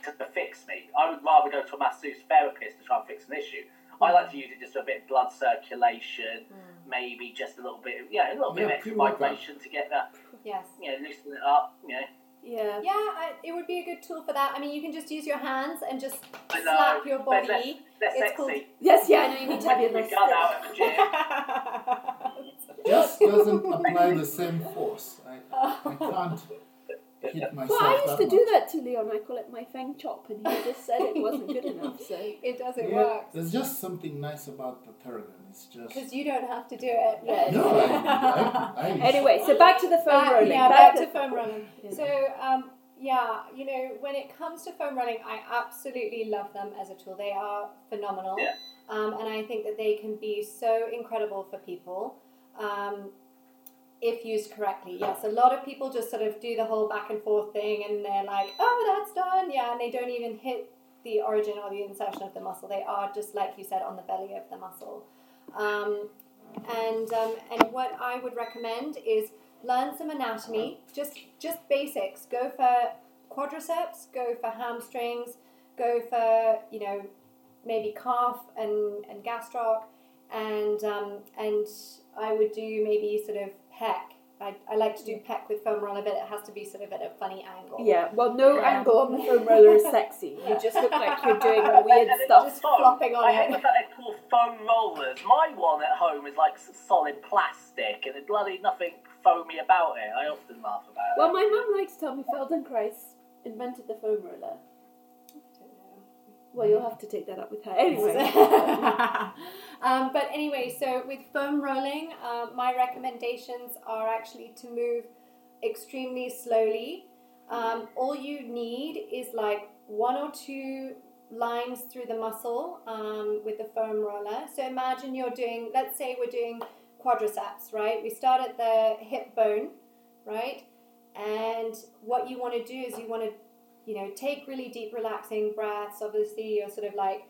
to fix me. I would rather go to a masseuse therapist to try and fix an issue. I like to use it just for a bit of blood circulation, mm. maybe just a little bit, of, you know, a little yeah, bit of extra vibration like to get that, yes. you know, loosen it up, you know. Yeah, yeah, I, it would be a good tool for that. I mean, you can just use your hands and just I slap know. your body. They're, they're, they're it's called. Yes, yeah, I know you need to have your gun out at the gym. Just doesn't apply the same force. I, I can't hit myself. Well, I used to much. do that to Leon. I call it my fang chop, and he just said it wasn't good enough, so it doesn't yeah, work. There's just something nice about the Theragun. It's just because you don't have to do it. Yes. No, I, I, I anyway, so back to the foam back, rolling. Yeah, back, back to, to foam rolling. Yeah. So, um, yeah, you know, when it comes to foam rolling, I absolutely love them as a tool. They are phenomenal, yeah. um, and I think that they can be so incredible for people. Um, if used correctly, yes. A lot of people just sort of do the whole back and forth thing and they're like, oh, that's done, yeah, and they don't even hit the origin or the insertion of the muscle. They are just, like you said, on the belly of the muscle. Um, and um, and what I would recommend is learn some anatomy, just just basics. Go for quadriceps, go for hamstrings, go for, you know, maybe calf and, and gastroc, and um, and I would do maybe sort of pec. I, I like to do pec with foam roller, but it has to be sort of at a funny angle. Yeah, well, no yeah. angle on the foam roller is sexy. You just look like you're doing weird stuff. Just flopping on I it. I hate that they call foam rollers. My one at home is like solid plastic, and there's bloody nothing foamy about it. I often laugh about well, it. Well, my mum likes to tell me Feldenkrais invented the foam roller. Well, you'll have to take that up with her anyway. um, but anyway, so with foam rolling, uh, my recommendations are actually to move extremely slowly. Um, all you need is like one or two lines through the muscle um, with the foam roller. So imagine you're doing, let's say we're doing quadriceps, right? We start at the hip bone, right? And what you want to do is you want to You know, take really deep, relaxing breaths. Obviously, you're sort of like,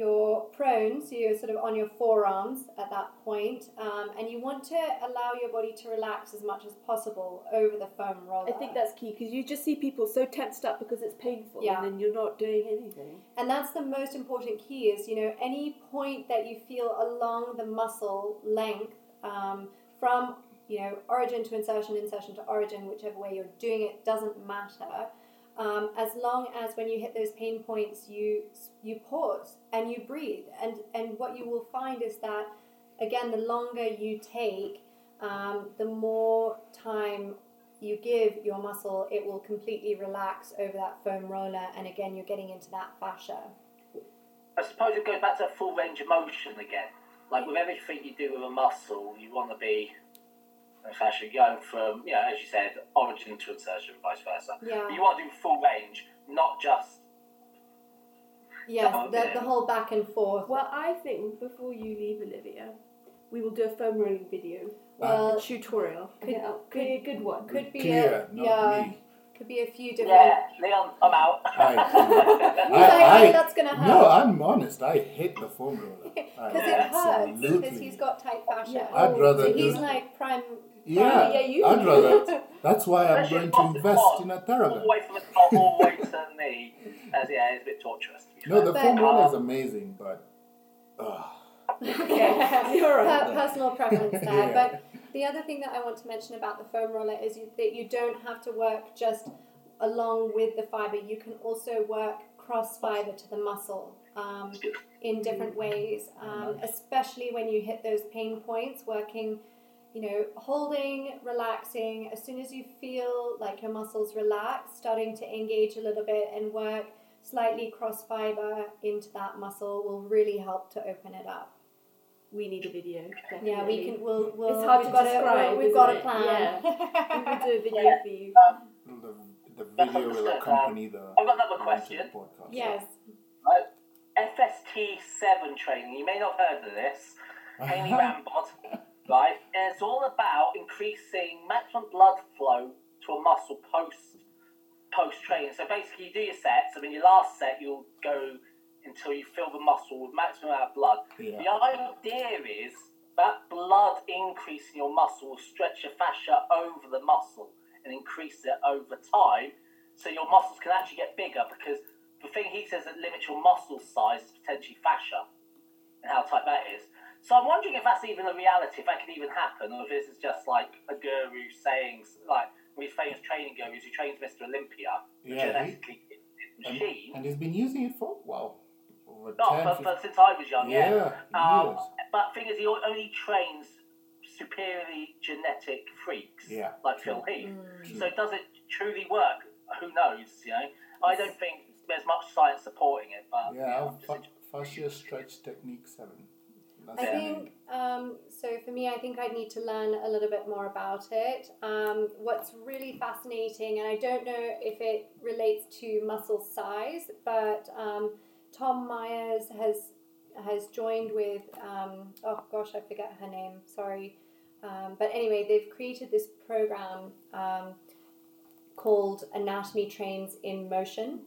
you're prone, so you're sort of on your forearms at that point. Um, and you want to allow your body to relax as much as possible over the foam roller. I think that's key, because you just see people so tensed up because it's painful, yeah. and then you're not doing anything. And that's the most important key is, you know, any point that you feel along the muscle length, um, from, you know, origin to insertion, insertion to origin, whichever way you're doing it, doesn't matter. Um, as long as when you hit those pain points, you you pause and you breathe. And, and what you will find is that, again, the longer you take, um, the more time you give your muscle, it will completely relax over that foam roller. And again, you're getting into that fascia. I suppose it goes back to full range of motion again. Like with everything you do with a muscle, you want to be... Fashion going from, you know, as you said, origin to insertion, vice versa. Yeah. You want to do full range, not just. Yes, oh, the, the whole back and forth. Well, I think before you leave, Olivia, we will do a foam rolling video. Well, a tutorial. Could, yeah. could be a good one. Could be Clear, a, not yeah. Me. Could be a few different. Yeah, Leon, I'm out. I, I, I, I, that's gonna hurt. No, I'm honest. I hate the foam roller. Because yeah. it hurts. Because he's got tight fascia. Yeah. I'd rather. So he's do like prime. Yeah, yeah, you I'd rather. That's why I'm going to invest on, in a Theragun. All the way from the top, all the way to the knee. As, yeah, it's a bit torturous. No, the but, foam roller um, is amazing, but... Oh. Okay, you're right. Personal preference there. yeah. But the other thing that I want to mention about the foam roller is you, that you don't have to work just along with the fibre. You can also work cross-fibre to the muscle um, in different ways, um, especially when you hit those pain points, working... You know, holding, relaxing. As soon as you feel like your muscles relax, starting to engage a little bit and work slightly cross fiber into that muscle will really help to open it up. We need a video. Definitely. Yeah, we can. We'll. we'll it's hard to describe. A, we've got a plan. Yeah. We'll do a video yeah. for you. Um, the, the video will accompany the. I've got another question. Podcast. Yes. Uh, F S T seven training. You may not have heard of this. Amy Rambod. Right, and it's all about increasing maximum blood flow to a muscle post post training. So basically, you do your sets, and in your last set, you'll go until you fill the muscle with maximum amount of blood. Yeah. The idea is that blood increase in your muscle will stretch your fascia over the muscle and increase it over time, so your muscles can actually get bigger, because the thing he says that limits your muscle size is potentially fascia and how tight that is. So I'm wondering if that's even a reality, if that can even happen, or if this is just like a guru saying, like these famous training gurus who trains Mister Olympia, yeah, genetically he, in, in machine. And, and he's been using it for a while. Over no, ten, but, but since I was young, yeah. yeah. Um, but the thing is, he only trains superiorly genetic freaks, yeah, like true. Phil Heath. Mm. So does it truly work? Who knows, you know? I don't think there's much science supporting it, but... Yeah, yeah fascia stretch technique seven. That's I it. think, um, so for me, I think I'd need to learn a little bit more about it. Um, what's really fascinating, and I don't know if it relates to muscle size, but... Um, Tom Myers has has joined with, um, oh gosh, I forget her name, sorry. Um, but anyway, they've created this program um, called Anatomy Trains in Motion.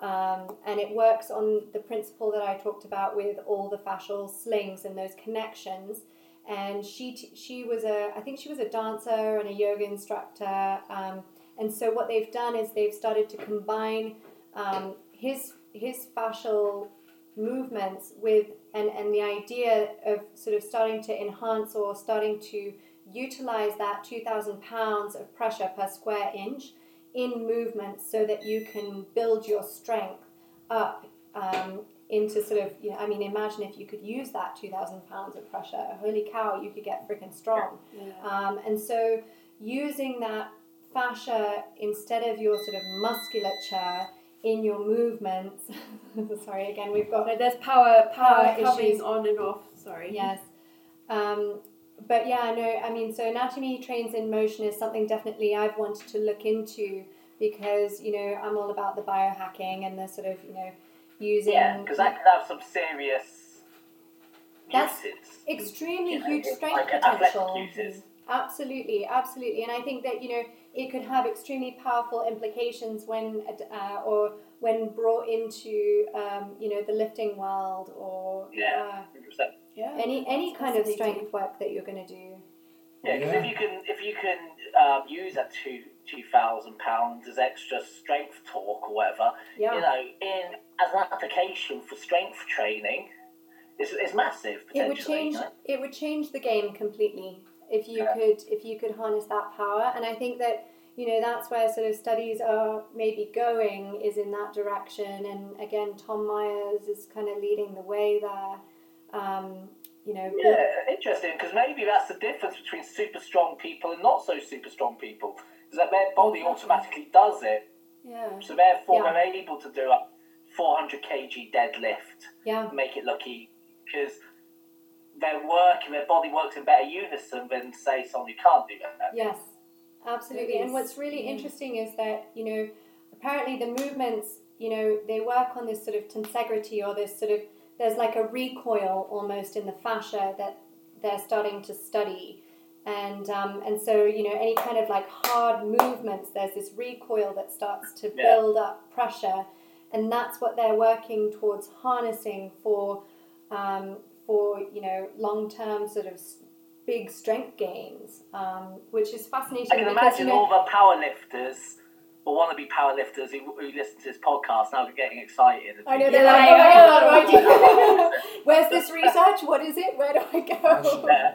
Um, and it works on the principle that I talked about with all the fascial slings and those connections. And she, t- she was a, I think she was a dancer and a yoga instructor. Um, and so what they've done is they've started to combine um, his his fascial movements with, and, and the idea of sort of starting to enhance or starting to utilize that two thousand pounds of pressure per square inch in movement, so that you can build your strength up um, into sort of, you know, I mean, imagine if you could use that two thousand pounds of pressure, holy cow, you could get freaking strong. Yeah. Um, and so using that fascia instead of your sort of musculature in your movements, sorry again, we've got no, there's power power, power issues on and off. Sorry. Yes, um, but yeah, no, I mean, so Anatomy Trains in Motion is something definitely I've wanted to look into, because you know I'm all about the biohacking and the sort of you know using. Yeah, because that could have some serious. That's uses. Extremely you know, huge strength like potential. Uses. Absolutely, absolutely, and I think that you know. It could have extremely powerful implications when, uh, or when brought into, um, you know, the lifting world, or yeah, uh, yeah. any any That's kind of strength work that you're going to do. Yeah, because yeah. if you can if you can um, use that two two thousand pounds as extra strength torque or whatever, yeah. you know, in as an application for strength training, it's it's massive. Potentially, it would change. You know? It would change the game completely. If you yeah. could, if you could harness that power, and I think that you know that's where sort of studies are maybe going, is in that direction. And again, Tom Myers is kind of leading the way there. Um, you know, yeah, but, interesting, because maybe that's the difference between super strong people and not so super strong people, is that their body automatically does it. Yeah. So therefore, yeah. they're able to do a four hundred kilogram deadlift. Yeah. Make it lucky, because. Their work and their body works in better unison than, say, someone who can't do that. Yes, absolutely. And what's really mm. interesting is that, you know, apparently the movements, you know, they work on this sort of tensegrity, or this sort of, there's like a recoil almost in the fascia that they're starting to study. And um, and so, you know, any kind of like hard movements, there's this recoil that starts to yeah. build up pressure. And that's what they're working towards harnessing for... Um, for, you know, long-term sort of big strength gains, um, which is fascinating. I can because, imagine you know, all the powerlifters or wannabe powerlifters who, who listen to this podcast now are getting excited. I know, they're yeah. like, oh, my God, where's this research? What is it? Where do I go? Yeah.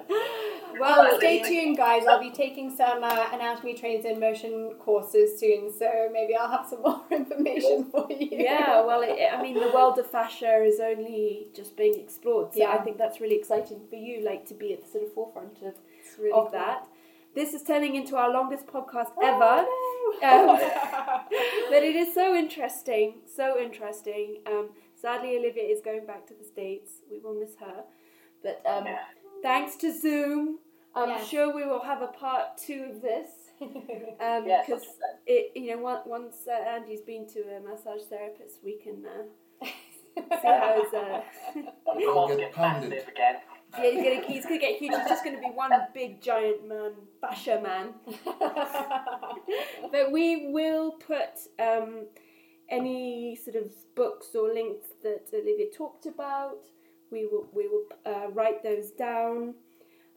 Well, stay tuned, guys. I'll be taking some uh, Anatomy Trains in Motion courses soon, so maybe I'll have some more information for you. Yeah, well, it, I mean, the world of fascia is only just being explored, so yeah. I think that's really exciting for you, like, to be at the sort of forefront of, really of cool. that. This is turning into our longest podcast ever. Oh, no. um, but it is so interesting, so interesting. Um, sadly, Olivia is going back to the States. We will miss her, but... Um, yeah. Thanks to Zoom, I'm yes. sure we will have a part two of this, um, yes, because it, you know, once uh, Andy's been to a massage therapist, we can uh, see how his. Uh, he'll get pounded again. Yeah, he's gonna, he's gonna get huge. He's just gonna be one big giant man, basher man. But we will put um, any sort of books or links that Olivia talked about. We will we will uh, write those down.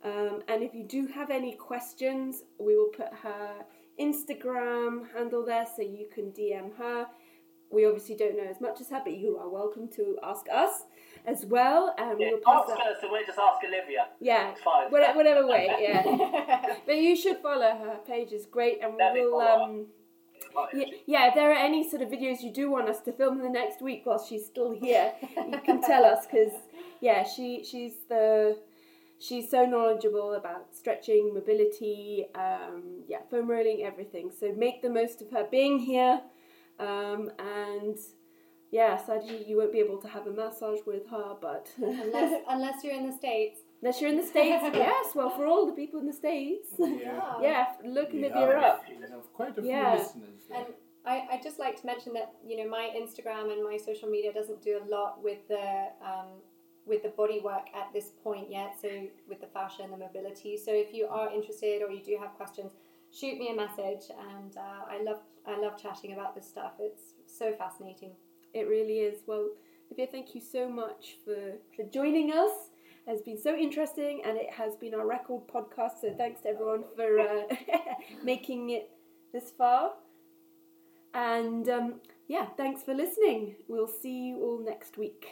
Um, and if you do have any questions, we will put her Instagram handle there so you can D M her. We obviously don't know as much as her, but you are welcome to ask us as well. Um, yeah, we'll pass ask her, so we'll just ask Olivia. Yeah, it's fine. Whatever, whatever way, yeah. But you should follow her. Her page is great, and we will... Um, yeah, yeah, if there are any sort of videos you do want us to film in the next week while she's still here, you can tell us, because, yeah, she she's the... She's so knowledgeable about stretching, mobility, um, yeah, foam rolling, everything. So make the most of her being here. Um, and, yeah, sadly you won't be able to have a massage with her, but... unless unless you're in the States. Unless you're in the States, yes. Well, for all the people in the States. Yeah. Yeah, look at Olivia up. We have quite a few yeah. listeners. Yeah. And I, I'd just like to mention that, you know, my Instagram and my social media doesn't do a lot with the... Um, with the body work at this point yet, so with the fascia and the mobility. So if you are interested or you do have questions, shoot me a message, and uh, I love I love chatting about this stuff. It's so fascinating. It really is. Well, Olivia, thank you so much for, for joining us. It's been so interesting, and it has been our record podcast, so thanks to everyone for uh, making it this far. And um, yeah, thanks for listening. We'll see you all next week.